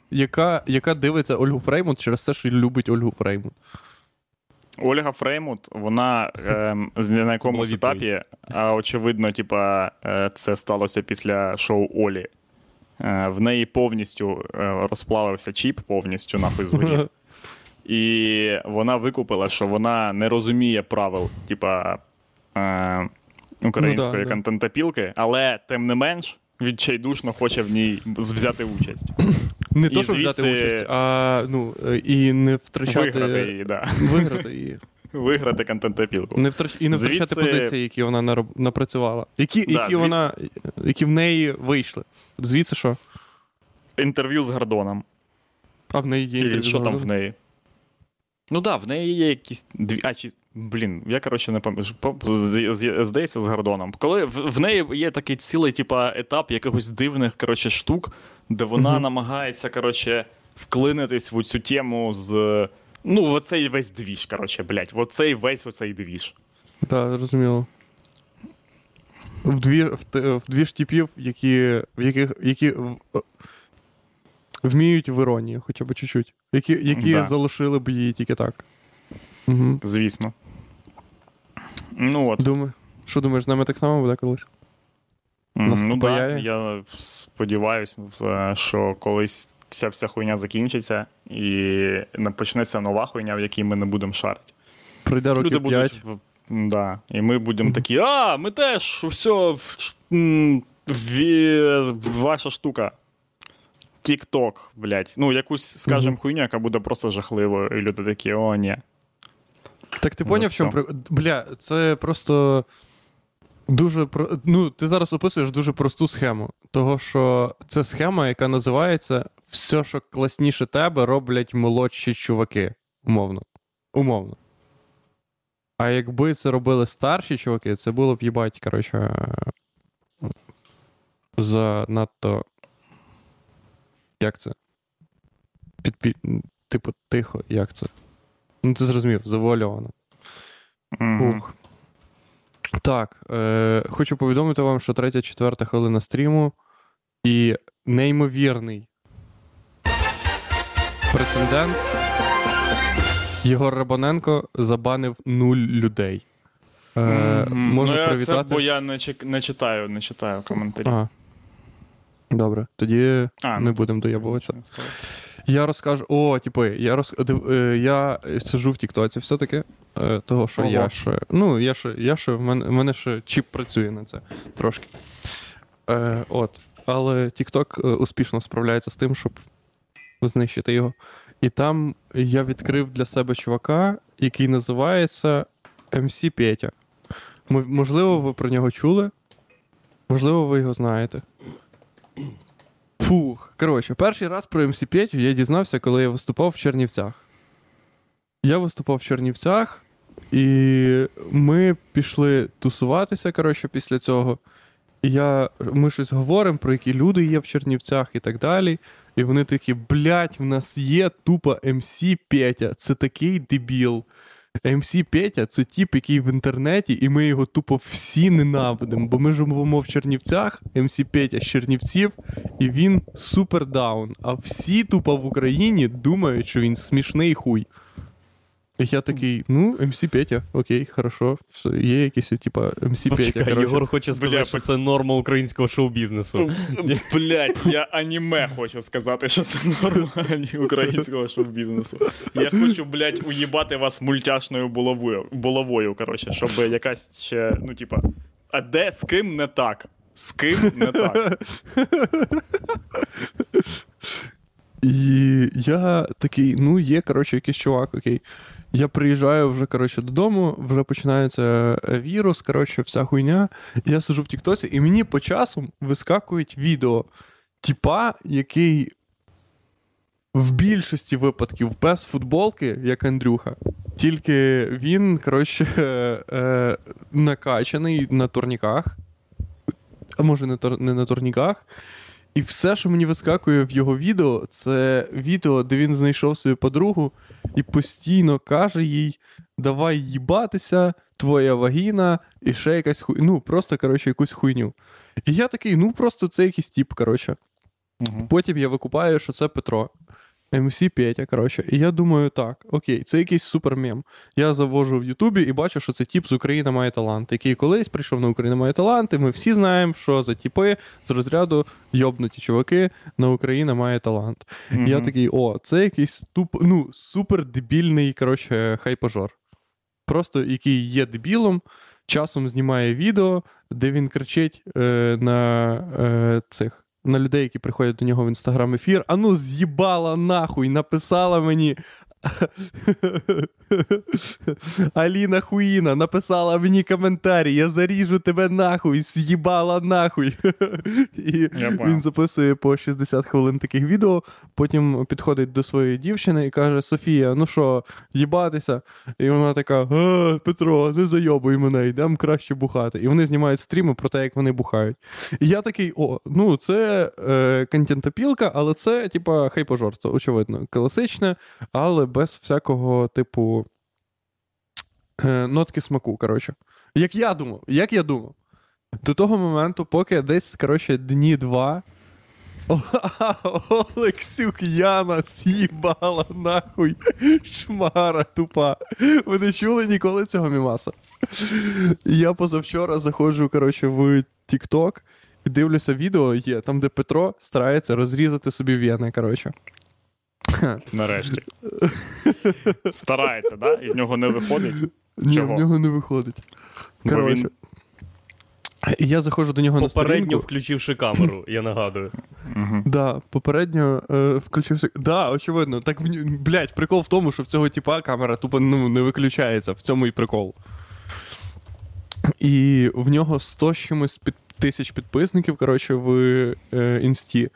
яка дивиться Ольгу Фреймут через те, що любить Ольгу Фреймут. Ольга Фреймут, вона на якомусь етапі, очевидно, типа, це сталося після шоу Олі. В неї повністю розплавився чіп, повністю нахуй згорів. І вона викупила, що вона не розуміє правил, типа, української контентопілки, але, тим не менш, відчайдушно хоче в ній взяти участь. Не то, що взяти участь, а, ну, і не втрачати... Виграти її, да. Виграти її. Виграти контентопілку. І не втрачати позиції, які вона напрацювала. Які в неї вийшли. Звідси що? Інтерв'ю з Гордоном. А в неї є інтерв'ю з Гордоном? Що там в неї? Ну так, да, в неї є якісь... Блін, я, коротше, не пам'ятаю. Здається, з Гордоном. Коли в неї є такий цілий, типа, етап якихось дивних, коротше, штук, де вона намагається, коротше, вклинитись в цю тему з... Ну, оцей весь двіж, коротше, блядь. Оцей двіж. Так, да, зрозуміло. В двіж типів, які вміють в іронії, хоча б чуть-чуть. Які да. залишили б її тільки так. Угу. Звісно. Ну, от. Що думаєш, з нами так само буде колись? Ну, так, я сподіваюся, що колись... Ця вся хуйня закінчиться і почнеться нова хуйня, в якій ми не будемо шарити. Прийде років 5. Да, і ми будемо такі, ми теж, все, ваша штука. Тік-Ток, блядь. Ну, якусь, скажімо, хуйню, яка буде просто жахливою, і люди такі, о, ні. Так ти поняв, що бля, це просто... Дуже ну, ти зараз описуєш дуже просту схему. Того, що це схема, яка називається «Все, що класніше тебе, роблять молодші чуваки». Умовно. А якби це робили старші чуваки, це було б, їбать, коротше, занадто... Як це? Типу, тихо, як це? Ну, ти зрозумів, завуальовано. Ух. Так, хочу повідомити вам, що 3-4 хвилина стріму і неймовірний прецедент. Єгор Романенко забанив 0 людей. Можу привітати. Це, бо я не читаю коментарі. Добре, тоді не будемо доєбуватися. Я розкажу. О, типи, я сижу в Тік-Тоці все-таки. Того, що я ще... Ну, я ще в мене ще чіп працює на це трошки. От. Але Тік-Ток успішно справляється з тим, щоб знищити його. І там я відкрив для себе чувака, який називається MC Петя. Можливо, ви про нього чули? Можливо, ви його знаєте. Фух. Коротше, перший раз про MC Петю я дізнався, коли я виступав в Чернівцях. Я виступав в Чернівцях, і ми пішли тусуватися, коротше, після цього. І ми щось говоримо, про які люди є в Чернівцях і так далі. І вони такі, блядь, в нас є тупо MC Петя. Це такий дебіл. MC Петя – це тіп, який в інтернеті, і ми його тупо всі ненавидимо. Бо ми живемо в Чернівцях, MC Петя з Чернівців, і він супердаун. А всі тупо в Україні думають, що він смішний хуй. І я такий, ну, MC Петя, окей, хорошо, є якісь, типа, MC Петя. Почекай, Єгор хоче сказати, що це норма українського шоу-бізнесу. Блять, я аніме хочу сказати, що це норма українського шоу-бізнесу. Я хочу, блять, уїбати вас мультяшною булавою, коротше, щоб якась ще, ну, типа, а де, з ким не так? З ким не так? І я такий, ну, є, коротше, якийсь чувак, окей. Я приїжджаю вже, коротше, додому, вже починається вірус, коротше, вся хуйня. Я сижу в Тік-Тоці, і мені по часу вискакують відео тіпа, який в більшості випадків без футболки, як Андрюха. Тільки він, коротше, накачаний на турніках. А може не на турніках. І все, що мені вискакує в його відео, це відео, де він знайшов свою подругу і постійно каже їй, давай їбатися, твоя вагіна, і ще якась хуйню. Ну, просто, коротше, якусь хуйню. І я такий, ну, просто це якийсь тіп, коротше. Угу. Потім я викупаю, що це Петро. MC Петя, коротше. І я думаю, так, окей, це якийсь супермем. Я завожу в Ютубі і бачу, що це тіп з «Україна має талант», який колись прийшов на «Україна має талант», і ми всі знаємо, що за тіпи з розряду йобнуті чуваки на «Україна має талант». Mm-hmm. Я такий, о, це якийсь ну, супердебільний, коротше, хайпажор. Просто який є дебілом, часом знімає відео, де він кричить на людей, які приходять до нього в Інстаграм-ефір. А ну, з'їбала нахуй, написала мені Аліна Хуїна, написала мені коментарі, я заріжу тебе нахуй, з'їбала нахуй. І він записує по 60 хвилин таких відео, потім підходить до своєї дівчини і каже, Софія, ну що, їбатися? І вона така, Петро, не зайобуй мене, йдемо краще бухати. І вони знімають стріми про те, як вони бухають. І я такий, о, ну це контентопілка, але це, типа, хайпожор, це очевидно, класичне, але без всякого, типу, нотки смаку, коротше. Як я думав. До того моменту, поки десь, коротше, дні два, Олексюк Яна з'їбала нахуй, шмара тупа. Ви не чули ніколи цього мімаса? Я позавчора заходжу, коротше, в Тік-Ток і дивлюся, відео є, там, де Петро старається розрізати собі вени, коротше. Нарешті. Старається, да? І в нього не виходить? Ні, в нього не виходить. Коротше. Він... Я заходжу до нього на сторінку. Попередньо включивши камеру, я нагадую. Да, попередньо включивши... Да, очевидно. Так, блядь, прикол в тому, що в цього типа камера тупо не виключається. В цьому і прикол. І в нього 100 чимось тисяч підписників, коротше, в Інсті.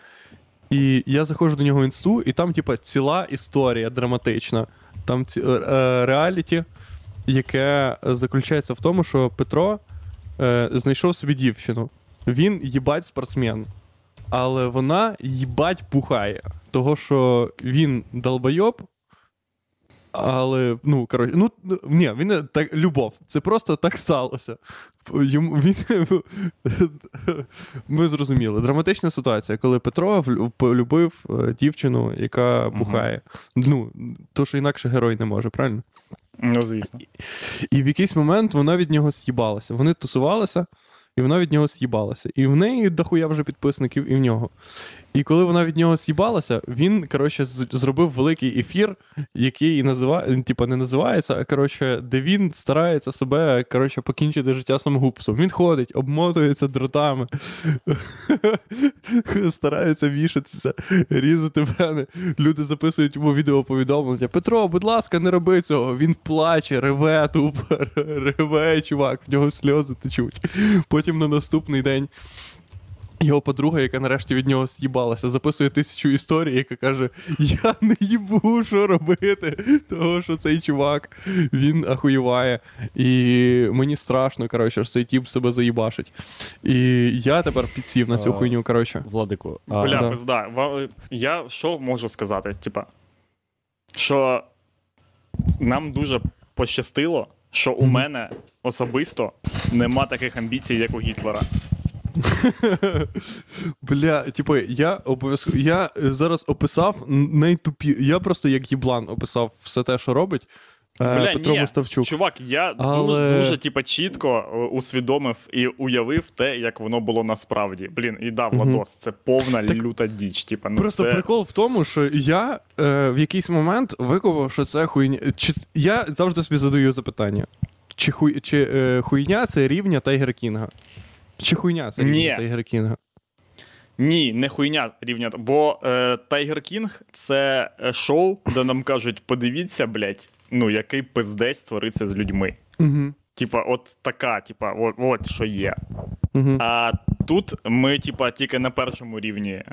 І я заходжу до нього в Інсту, і там, типа, ціла історія драматична. Там реаліті, яке заключається в тому, що Петро знайшов собі дівчину. Він, їбать, спортсмен. Але вона, їбать, пухає. Того, що він долбойоб, але, ну, коротше, ну, ні, він так, любов, це просто так сталося. Ми зрозуміли, драматична ситуація, коли Петро полюбив дівчину, яка бухає. Ну, то, що інакше герой не може, правильно? Ну, звісно. І в якийсь момент вона від нього з'їбалася. Вони тусувалися, і вона від нього з'їбалася. І в неї дохуя вже підписників, і в нього. І коли вона від нього з'їбалася, він, коротше, зробив великий ефір, який називає, типа, не називається, а, коротше, де він старається себе, коротше, покінчити життя самогубством. Він ходить, обмотується дротами, старається вішатися, різати вени. Люди записують йому відеоповідомлення. Петро, будь ласка, не роби цього. Він плаче, реве тупо, реве, чувак, в нього сльози течуть. Потім на наступний день його подруга, яка нарешті від нього з'їбалася, записує 1000 історій, яка каже: я не їбу, що робити, того, що цей чувак, він ахуєває, і мені страшно, коротше, що цей тіп себе заїбашить. І я тепер підсів на цю хуйню, коротше. Владику. Бля, пизда, я що можу сказати? Типа, що нам дуже пощастило, що у мене особисто нема таких амбіцій, як у Гітлера. Бля, типу, я зараз описав найтупі. Я просто як їблан описав все те, що робить Петро Мустовчук. Чувак, я дуже типу, чітко усвідомив і уявив те, як воно було насправді. Блін, і дав Владос, це повна так, люта діч. Типу, ну, просто це... прикол в тому, що я в якийсь момент викував, що це хуйня. Я завжди собі задаю запитання. Чи хуйня це рівня Тайгер Кінга? Чи хуйня це рівня Тайгер Кінга? Ні, не хуйня рівня. Бо Тайгер Кінг – це шоу, де нам кажуть, подивіться, блять, ну, який пиздець твориться з людьми. Угу. Типа, от така, типа, от що є. Угу. А тут ми, типа, тільки на першому рівні,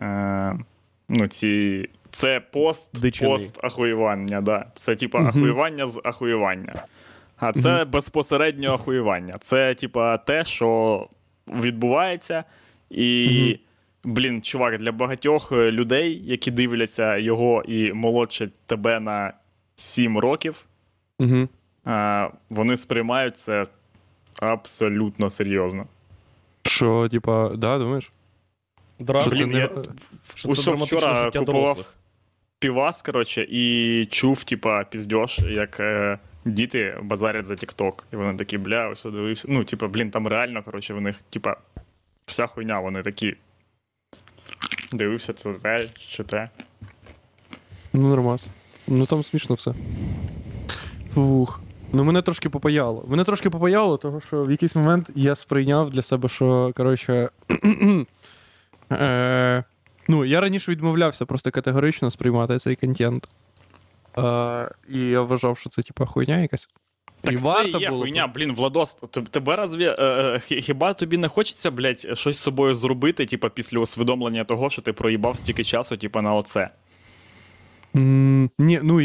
ну, ці... Це пост-ахуєвання, да. Це, типа, ахуєвання з ахуєвання. А це безпосередньо ахуєвання. Це, типа, те, що... відбувається, і, блін, чувак, для багатьох людей, які дивляться його і молодше тебе на 7 років, вони сприймають це абсолютно серйозно. Що, типа, да, думаєш? Блін, я вчора купував півас, коротше, і чув, типа, піздьош, як... діти базарять за Тік-Ток. І вони такі, бля, ось дивився. Ну, типа, блін, там реально, коротше, в них, типа, вся хуйня, вони такі. Дивився це те, чи те. Ну, нормас. Ну, там смішно все. Фух. Ну, мене трошки попаяло. Мене трошки попаяло, того, що в якийсь момент я сприйняв для себе, що, коротше, ну, я раніше відмовлявся просто категорично сприймати цей контент. І я вважав, що це, типа, хуйня якась. Так і це і є хуйня, блін, Владос, тебе разві, хіба тобі не хочеться, блядь, щось з собою зробити, типа, після усвідомлення того, що ти проїбав стільки часу, типа, на оце? Ні, ну,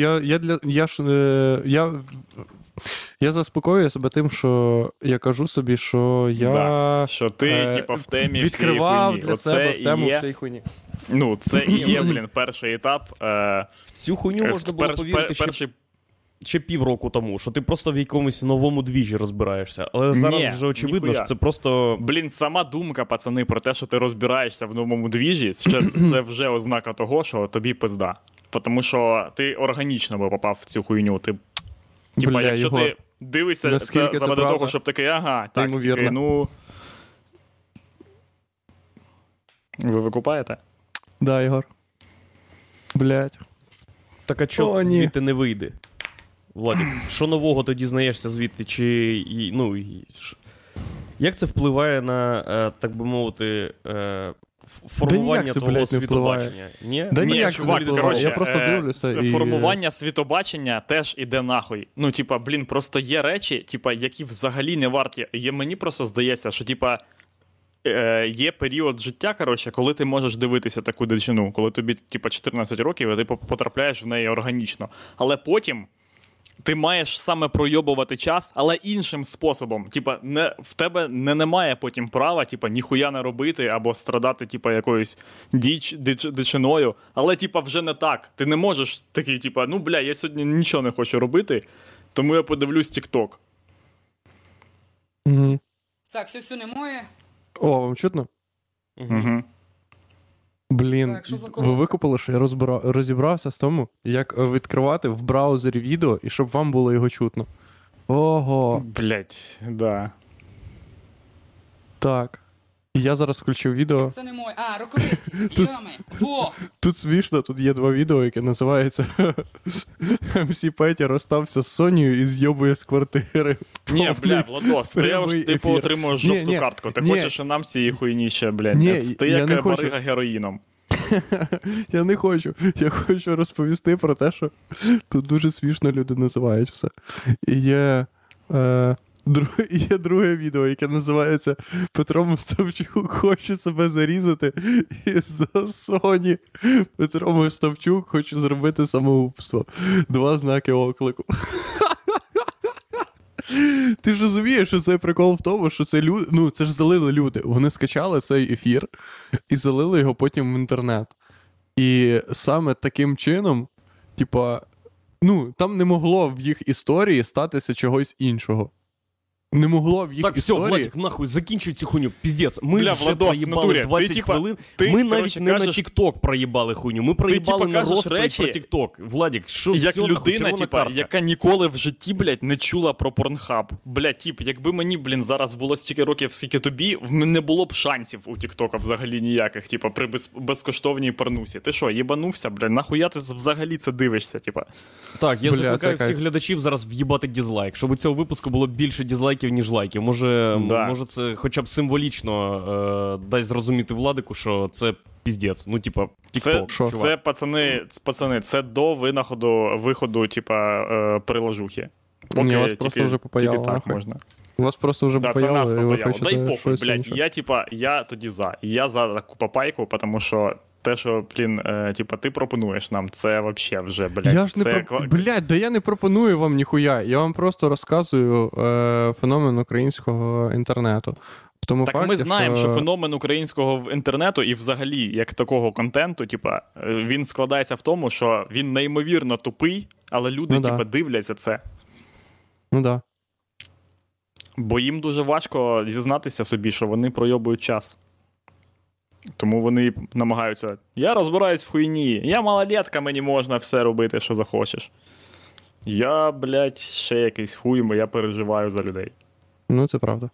я заспокоюю себе тим, що я кажу собі, що я... Да, що ти, типа, в темі всієї хуйні. Відкривав для себе в тему всієї хуйні. Ну, це і є, блін, перший етап. В цю хуйню можна було повірити ще півроку тому, що ти просто в якомусь новому двіжі розбираєшся. Але зараз вже очевидно, ніхуя. Що це просто... Блін, сама думка, пацани, про те, що ти розбираєшся в новому двіжі, це вже ознака того, що тобі пизда. Тому що ти органічно би попав в цю хуйню. Ти, типа, бля, якщо ти дивишся, це заведе того, щоб такий, ага, так, тільки, ну... Ви викупаєте? Да, Ігор. Блядь. Так а чого звідти не вийде? Владик, що нового ти дізнаєшся звідти? Чи, ну, як це впливає на, так би мовити, формування твого світобачення? Ні? Да ніяк, чувак, коротше, я просто дивлюся. Формування світобачення теж іде нахуй. Ну, типа, блін, просто є речі, типа, які взагалі не варті. Мені просто здається, що, типа, є період життя, коротше, коли ти можеш дивитися таку дичину, коли тобі, типа, 14 років, і ти потрапляєш в неї органічно. Але потім ти маєш саме пройобувати час, але іншим способом. Типа, в тебе немає потім права, типа, ніхуя не робити або страдати, типа, якоюсь дичиною. Але, типа, вже не так. Ти не можеш такий, типа, ну, бля, я сьогодні нічого не хочу робити, тому я подивлюсь TikTok. Так, все немає. О, вам чутно? Угу. Блін, ви викупили, що я розібрався з тому, як відкривати в браузері відео, і щоб вам було його чутно. Ого. Блять, да. Так. І я зараз включив відео. Це не моє. А, рукавиці. Во! Тут смішно, тут є два відео, яке називається MC Петя розстався з Сонею і з'єбує з квартири. Ні, бля, Владос, ти ж типу отримуєш жовту картку. Ти хочеш і нам цієї хуйні ще, блядь. Ти як барига героїном. Я не хочу. Я хочу розповісти про те, що тут дуже смішно люди називають все. І є... Є друге відео, яке називається «Петро Мустовчук хоче себе зарізати із-за Соні. Петро Мустовчук хоче зробити самогубство. Два знаки оклику». Ти ж розумієш, що цей прикол в тому, що це люди, ну це ж залили люди. Вони скачали цей ефір і залили його потім в інтернет. І саме таким чином, типа, ну, там не могло в їх історії статися чогось іншого. Не могло в їх так, історії... Так, все, Владик, нахуй, закінчуй цю хуйню, піздець. Ми бля, вже Владос, проїбали 20 ти, хвилин. Ти, ми навіть не кажеш... на Тік-Ток проїбали хуйню. Ми проїбали на розповідь про Тік-Ток. Владик, що як все, людина, типа, яка ніколи в житті, блядь, не чула про Pornhub. Блядь, тип, якби мені, блін, зараз було стільки років, скільки тобі, не було б шансів у Тік-Тока взагалі ніяких, типа, при безкоштовній порнусі. Ти що, їбанувся, блядь? Нахуя ти взагалі це дивишся, типа? Так, я закликаю всіх глядачів зараз в'їбати дизлайк, щоб у цього випуску було більше дизлайків, ніж лайків. Може це хоча б символічно дасть зрозуміти Владику, що це піздець. Ну, типа, Тік-Ток. Це, пацани, це до виходу, типа, прилажухи. Поки вас просто вже попаяло. Так можна. У вас просто вже попаяло. Да, це нас попаяло. Дай похуй, блядь. Я, типа, я тоді за. Я за таку попайку, тому що те, що, блін, типа, ти пропонуєш нам, це вообще вже, блядь. Я ж не це... Блядь, да я не пропоную вам ніхуя. Я вам просто розказую феномен українського інтернету. Тому так факт, ми знаємо, що феномен українського інтернету і взагалі, як такого контенту, типа, він складається в тому, що він неймовірно тупий, але люди, ну, типа, дивляться це. Ну да. Бо їм дуже важко зізнатися собі, що вони пройобують час. Тому вони намагаються, я розбираюсь в хуйні, я малолетка, мені можна все робити, що захочеш. Я, блядь, ще якийсь хуй, бо я переживаю за людей. Ну, це правда.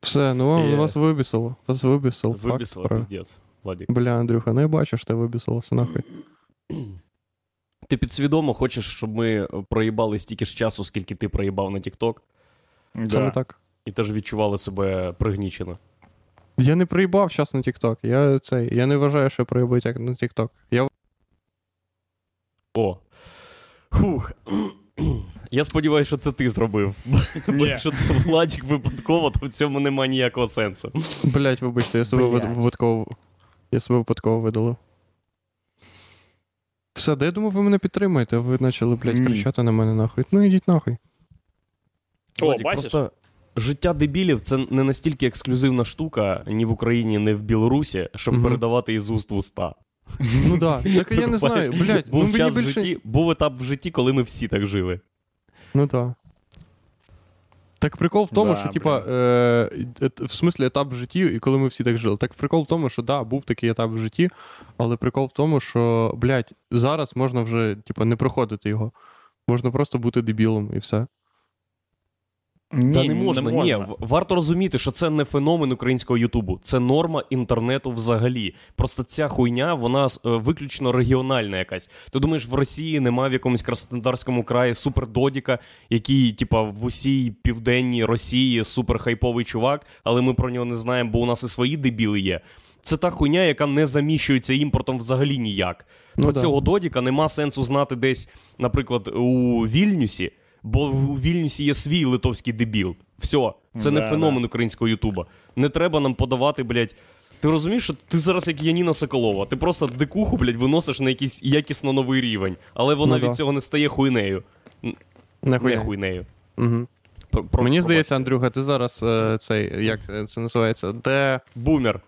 Все, ну вам вас вибісило. Вас вибісило, факт. Вибісило, піздець, Владик. Бля, Андрюха, ну я бачу, що ти вибісилося нахуй. Ти підсвідомо хочеш, щоб ми проїбали стільки ж часу, скільки ти проїбав на Тік-Ток? Саме так. І теж відчували себе пригнічено. Я не проїбав час на Тік-Ток. Я не вважаю, що проїбав як на Тік-Ток. О. Хух. Я сподіваюся, що це ти зробив. Бо якщо це Владик випадково, то в цьому немає ніякого сенсу. Блять, вибачте, я себе випадково видалив. Все, да я думав, ви мене підтримаєте, а ви почали, блять, кричати на мене нахуй. Ну ідіть нахуй. Владик, бачиш? Просто... Життя дебілів – це не настільки ексклюзивна штука ні в Україні, ні в Білорусі, щоб передавати із уст в уста. Ну да, так я не знаю, блядь. Був етап в житті, коли ми всі так жили. Ну так. Так прикол в тому, що, типа, в смислі етап в житті, і коли ми всі так жили. Так прикол в тому, що, да, був такий етап в житті, але прикол в тому, що, блядь, зараз можна вже, типа, не проходити його. Можна просто бути дебілом і все. Не можна. Ні, варто розуміти, що це не феномен українського Ютубу, це норма інтернету взагалі. Просто ця хуйня, вона виключно регіональна якась. Ти думаєш, в Росії нема в якомусь Краснодарському краї супердодіка, який, типа, в усій південній Росії суперхайповий чувак, але ми про нього не знаємо, бо у нас і свої дебіли є. Це та хуйня, яка не заміщується імпортом взагалі ніяк. Цього додіка нема сенсу знати десь, наприклад, у Вільнюсі, бо в Вільнюсі є свій литовський дебіл. Все, це не феномен українського Ютуба. Не треба нам подавати, блядь... Ти розумієш, що ти зараз як Яніна Соколова. Ти просто дикуху, блядь, виносиш на якийсь якісно новий рівень. Але вона від цього не стає хуйнею. Не хуйнею. Угу. Мені здається, Андрюха, ти зараз цей, як це називається, де... Бумер.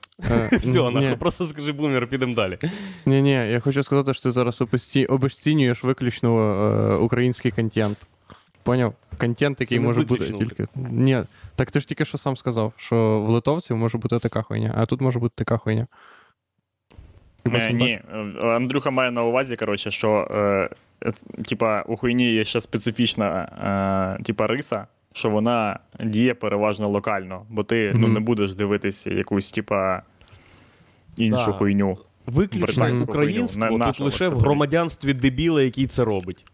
Все, нахуй, просто скажи бумер, підемо далі. Ні, я хочу сказати, що ти зараз обесцінюєш виключно український контент. Поняв? Контент, який може бути тільки... Ні, так ти ж тільки що сам сказав, що в литовців може бути така хуйня, а тут може бути така хуйня. Ні, Андрюха має на увазі, коротше, що типа у хуйні є ще специфічна типа риса, що вона діє переважно локально, бо ти не будеш дивитися якусь, типа, іншу хуйню. Виключно українство тут лише в громадянстві дебіла, який це робить.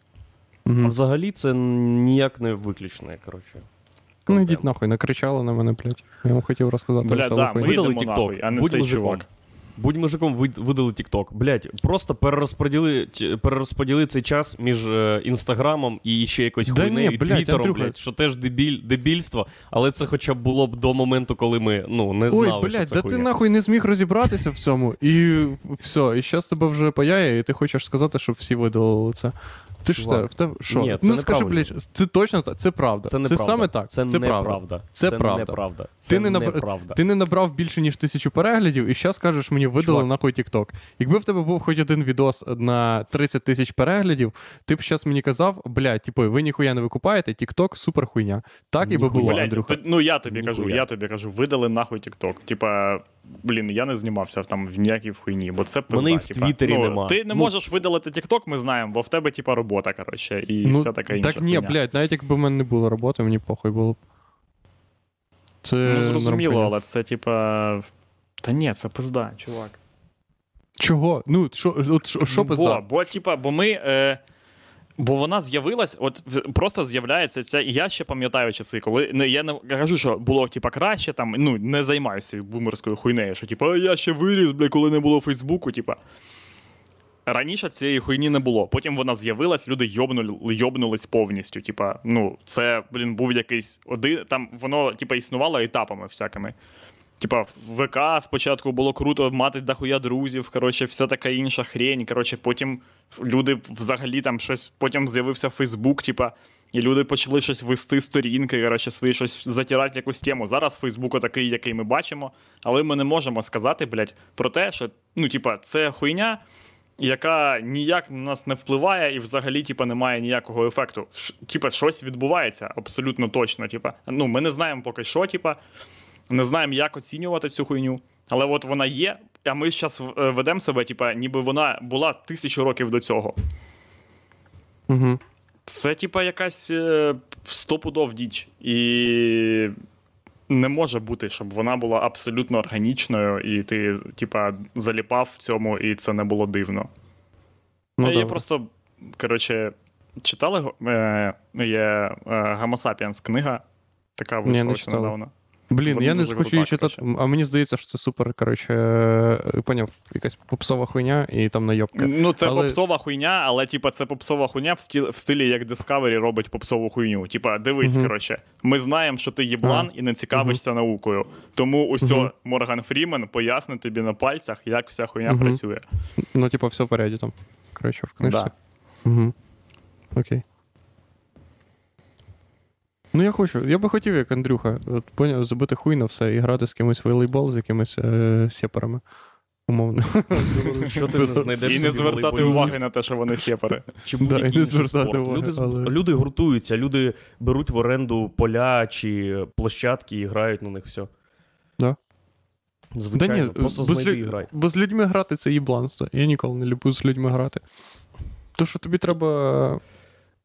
А взагалі це ніяк не виключне, коротше. Ну йдіть нахуй, накричали на мене, блядь. Я вам хотів розказати. Блядь, да, ми видали Тік-Ток, а не цей чувак. Будь мужиком, видали Тік-Ток. Блядь, просто перерозподіли цей час між Інстаграмом і ще якось хуйнею і Твіттером, блядь, що теж дебільство, але це хоча б було б до моменту, коли ми, не знали, що це хуйня. Ой, блядь, да ти нахуй не зміг розібратися в цьому, і все, і щас тебе вже паяє, і ти хочеш сказати, щоб всі видалили це. Ти ж що? Ні, це скажи, блядь, це точно так, це правда. Це неправда. Це саме так. Це неправда. Це неправда. Ти не набрав більше, ніж 1000 переглядів, і зараз кажеш мені, видали нахуй TikTok. Якби в тебе був хоч один відос на 30 000 переглядів, ти б зараз мені казав, блядь, типу, ви ніхуя не викупаєте, TikTok супер хуйня. Так і би було, Андрюха. Ну я тобі кажу, видали нахуй TikTok. Типа, блін, я не знімався там в ніякій хуйні, бо це пизда. Мене в Твіттері нема. Ти не можеш видалити TikTok, ми знаємо, бо в тебе типа робота, коротше, і вся така інша. Так ні, блядь, навіть якби в мене не було роботи, мені похуй було б. Це зрозуміло, але це типа... Та ні, це пизда, чувак. Чого? Ну, що пизда? Бо ми... Бо вона з'явилась, от просто з'являється ця, і я ще пам'ятаю часи, коли я не кажу, що було типа краще, там, ну, не займаюся бумерською хуйнею, що типа, я ще виріс, бля, коли не було Фейсбуку, типа. Раніше цієї хуйні не було. Потім вона з'явилась, люди йобнулись повністю, типа, ну, це, блін, був якийсь один, там воно типа існувало етапами всякими. Типа, в ВК спочатку було круто мати дохуя друзів, коротше, вся така інша хрень, коротше, потім люди взагалі там щось, потім з'явився Фейсбук, типа, і люди почали щось вести сторінки, коротше, свої щось затирати якусь тему. Зараз Фейсбук отакий, який ми бачимо, але ми не можемо сказати, блядь, про те, що, ну, типа, це хуйня, яка ніяк на нас не впливає і взагалі, типа, не має ніякого ефекту. Типа, щось відбувається, абсолютно точно, типа, ну, ми не знаємо поки що, типа, не знаємо, як оцінювати цю хуйню, але от вона є, а ми зараз ведемо себе, типа, ніби вона була 1000 років до цього. Угу. Це, типа, якась стопудов діч. І не може бути, щоб вона була абсолютно органічною, і ти, типа, заліпав в цьому, і це не було дивно. Ну, я просто, коротше, читали, є Homo sapiens книга, така вийшла ось недавно. Блін, я не хочу її читати, а мені здається, що це супер, коротше, поняв, якась попсова хуйня і там найобка. Ну, це попсова хуйня, але, типа, це попсова хуйня в стилі, як Discovery робить попсову хуйню. Типа, дивись, коротше, ми знаємо, що ти єблан і не цікавишся наукою. Тому Морган Фрімен пояснить тобі на пальцях, як вся хуйня працює. Ну, типа, все в поряді там, коротше, в книжці. Да. Окей. Ну, я би хотів, як Андрюха, забити хуй на все і грати з кимось волейбол, з якимись сєпарами, умовно. Що ти знайдеш? І не звертати уваги на те, що вони сєпари. Чи будь-який спорт. Люди гуртуються, люди беруть в оренду поля чи площадки і грають на них, все. Да. Звичайно, просто знайди і грай. Бо з людьми грати — це їбланство. Я ніколи не люблю з людьми грати. То, що тобі треба...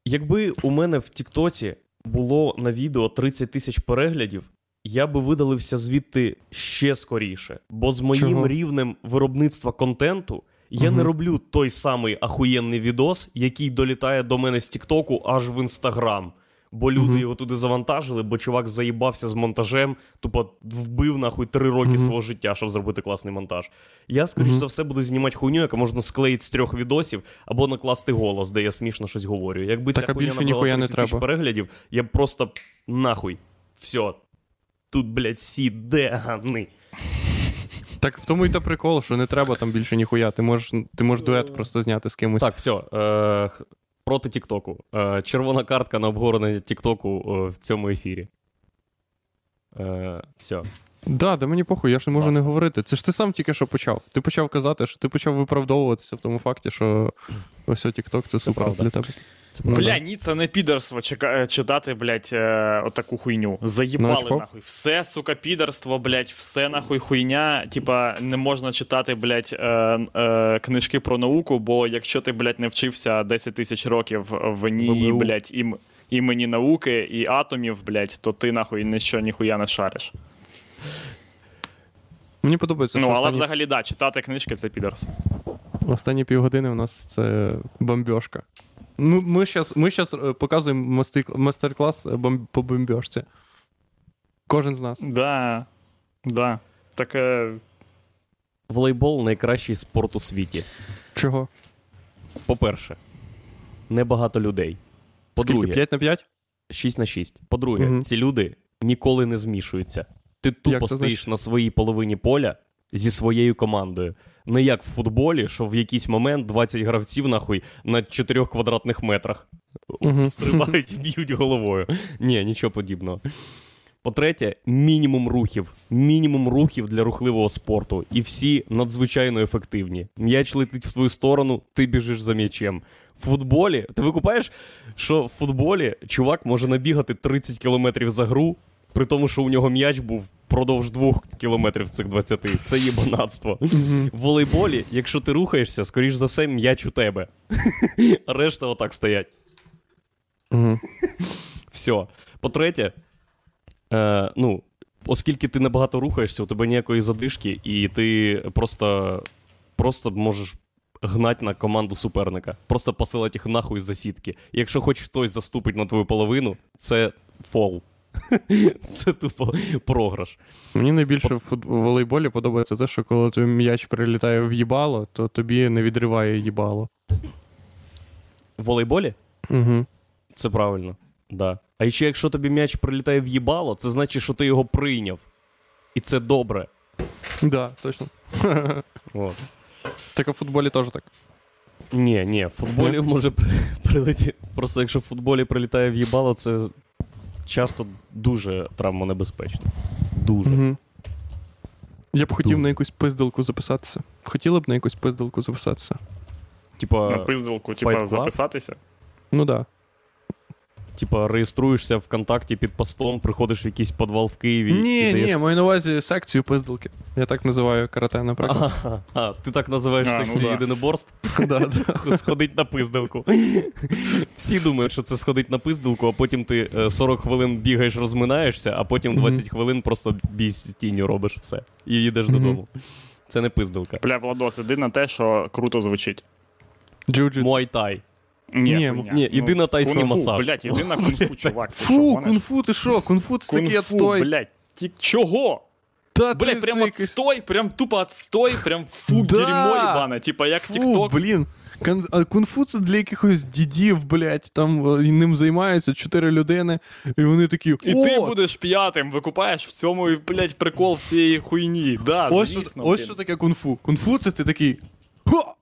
Якби у мене в Тіктоці було на відео 30 000 переглядів, я би видалився звідти ще скоріше. Бо з моїм рівнем виробництва контенту я не роблю той самий ахуєнний відос, який долітає до мене з Тіктоку аж в Інстаграм. Бо люди його туди завантажили, бо чувак заїбався з монтажем, тупо вбив нахуй 3 роки свого життя, щоб зробити класний монтаж. Я, скоріш за все, буду знімати хуйню, яка можна склеїти з 3 відосів, або накласти голос, де я смішно щось говорю. Якби так, ця хуйня набрала 30 000 переглядів, я б просто нахуй, все, тут, блядь, сідегани. Так в тому і та прикол, що не треба там більше ніхуя, ти можеш дует просто зняти з кимось. Так, все, проти Тіктоку. Червона картка на обговорення Тіктоку в цьому ефірі. Все. Да, мені похуй, я ж не можу не говорити. Це ж ти сам тільки що почав. Ти почав казати, що ти почав виправдовуватися в тому факті, що ось Тікток — це супер для тебе. Бля, ні, це не підерство читати, блядь, отаку хуйню. Заїбали нахуй. Все, сука, підерство, блядь, все нахуй хуйня. Типа, не можна читати, блядь, книжки про науку, бо якщо ти, блядь, не вчився 10 000 років в ній, блядь, імені науки і атомів, блядь, то ти нахуй нічого ніхуя не шариш. Мені подобається, що ну, але останні... взагалі, да, читати книжки – це підарс. Останні півгодини у нас це бомбьошка. Ну, ми зараз показуємо мастер-клас по бомбьошці. Кожен з нас. Да, да. Так... Волейбол – найкращий спорт у світі. Чого? По-перше, небагато людей. По-друге, скільки? 5/5? 6/6. По-друге, ці люди ніколи не змішуються. Ти тупо стоїш на своїй половині поля зі своєю командою. Не як в футболі, що в якийсь момент 20 гравців, нахуй, на 4 квадратних метрах стрибають і б'ють головою. Ні, нічого подібного. По-третє, мінімум рухів для рухливого спорту. І всі надзвичайно ефективні. М'яч летить в свою сторону, ти біжиш за м'ячем. В футболі, ти викупаєш, що в футболі чувак може набігати 30 кілометрів за гру, при тому, що у нього м'яч був впродовж 2 кілометрів цих 20. Це є банатство. В волейболі, якщо ти рухаєшся, скоріш за все, м'яч у тебе. А решта отак стоять. Все. По-третє, ну, оскільки ти набагато рухаєшся, у тебе ніякої задишки, і ти просто можеш гнать на команду суперника. Просто посилати їх нахуй за сітки. І якщо хоч хтось заступить на твою половину, це фол. Це тупо програш. Мені найбільше в волейболі подобається те, що коли твій м'яч прилітає в їбало, то тобі не відриває їбало. В волейболі? Угу. Це правильно, так. Да. А ще якщо тобі м'яч прилітає в їбало, це значить, що ти його прийняв. І це добре. Так, да, точно. От. Так а в футболі теж так? Ні, в футболі може прилетіти. Просто якщо в футболі прилітає в їбало, це часто дуже травмонебезпечно. Дуже. Угу. Я б хотів на якусь пиздилку записатися. Хотіли б на якусь пиздилку записатися? Типа, на пиздилку, типа записатися? Ну так. Да. Типа, реєструєшся в Контакті під постом, приходиш в якийсь підвал в Києві. Ні, маю на увазі секцію пиздилки. Я так називаю карате, наприклад. А ти так називаєш секцію єдиноборств? Сходить на пиздилку. Всі думають, що це сходить на пиздилку, а потім ти 40 хвилин бігаєш, розминаєшся, а потім 20 хвилин просто бій з тінню робиш все. І їдеш додому. Це не пиздилка. Бля, Владос, іди на те, що круто звучить. Джиу-джитсу. Муай-тай. Ні, іди на тайський масаж. Блядь, іди на кунг-фу, чувак. Фу, кунг-фу, ти що? Кунг-фу це такий отстой. Блядь, ти чого? Блядь, прям отстой, прям тупо отстой, прям фу, дерьмо єбане. Типа як Тік-Ток. Блін, кунг-фу це для якихось дідів, блядь, там ним займаються 4 людини, і вони такі, і ти будеш п'ятим, викупаєш в цьому, блядь, прикол всієї хуйні. Да, звісно. Ось що таке кунг-фу. Кунг-фу це ти такий, ха!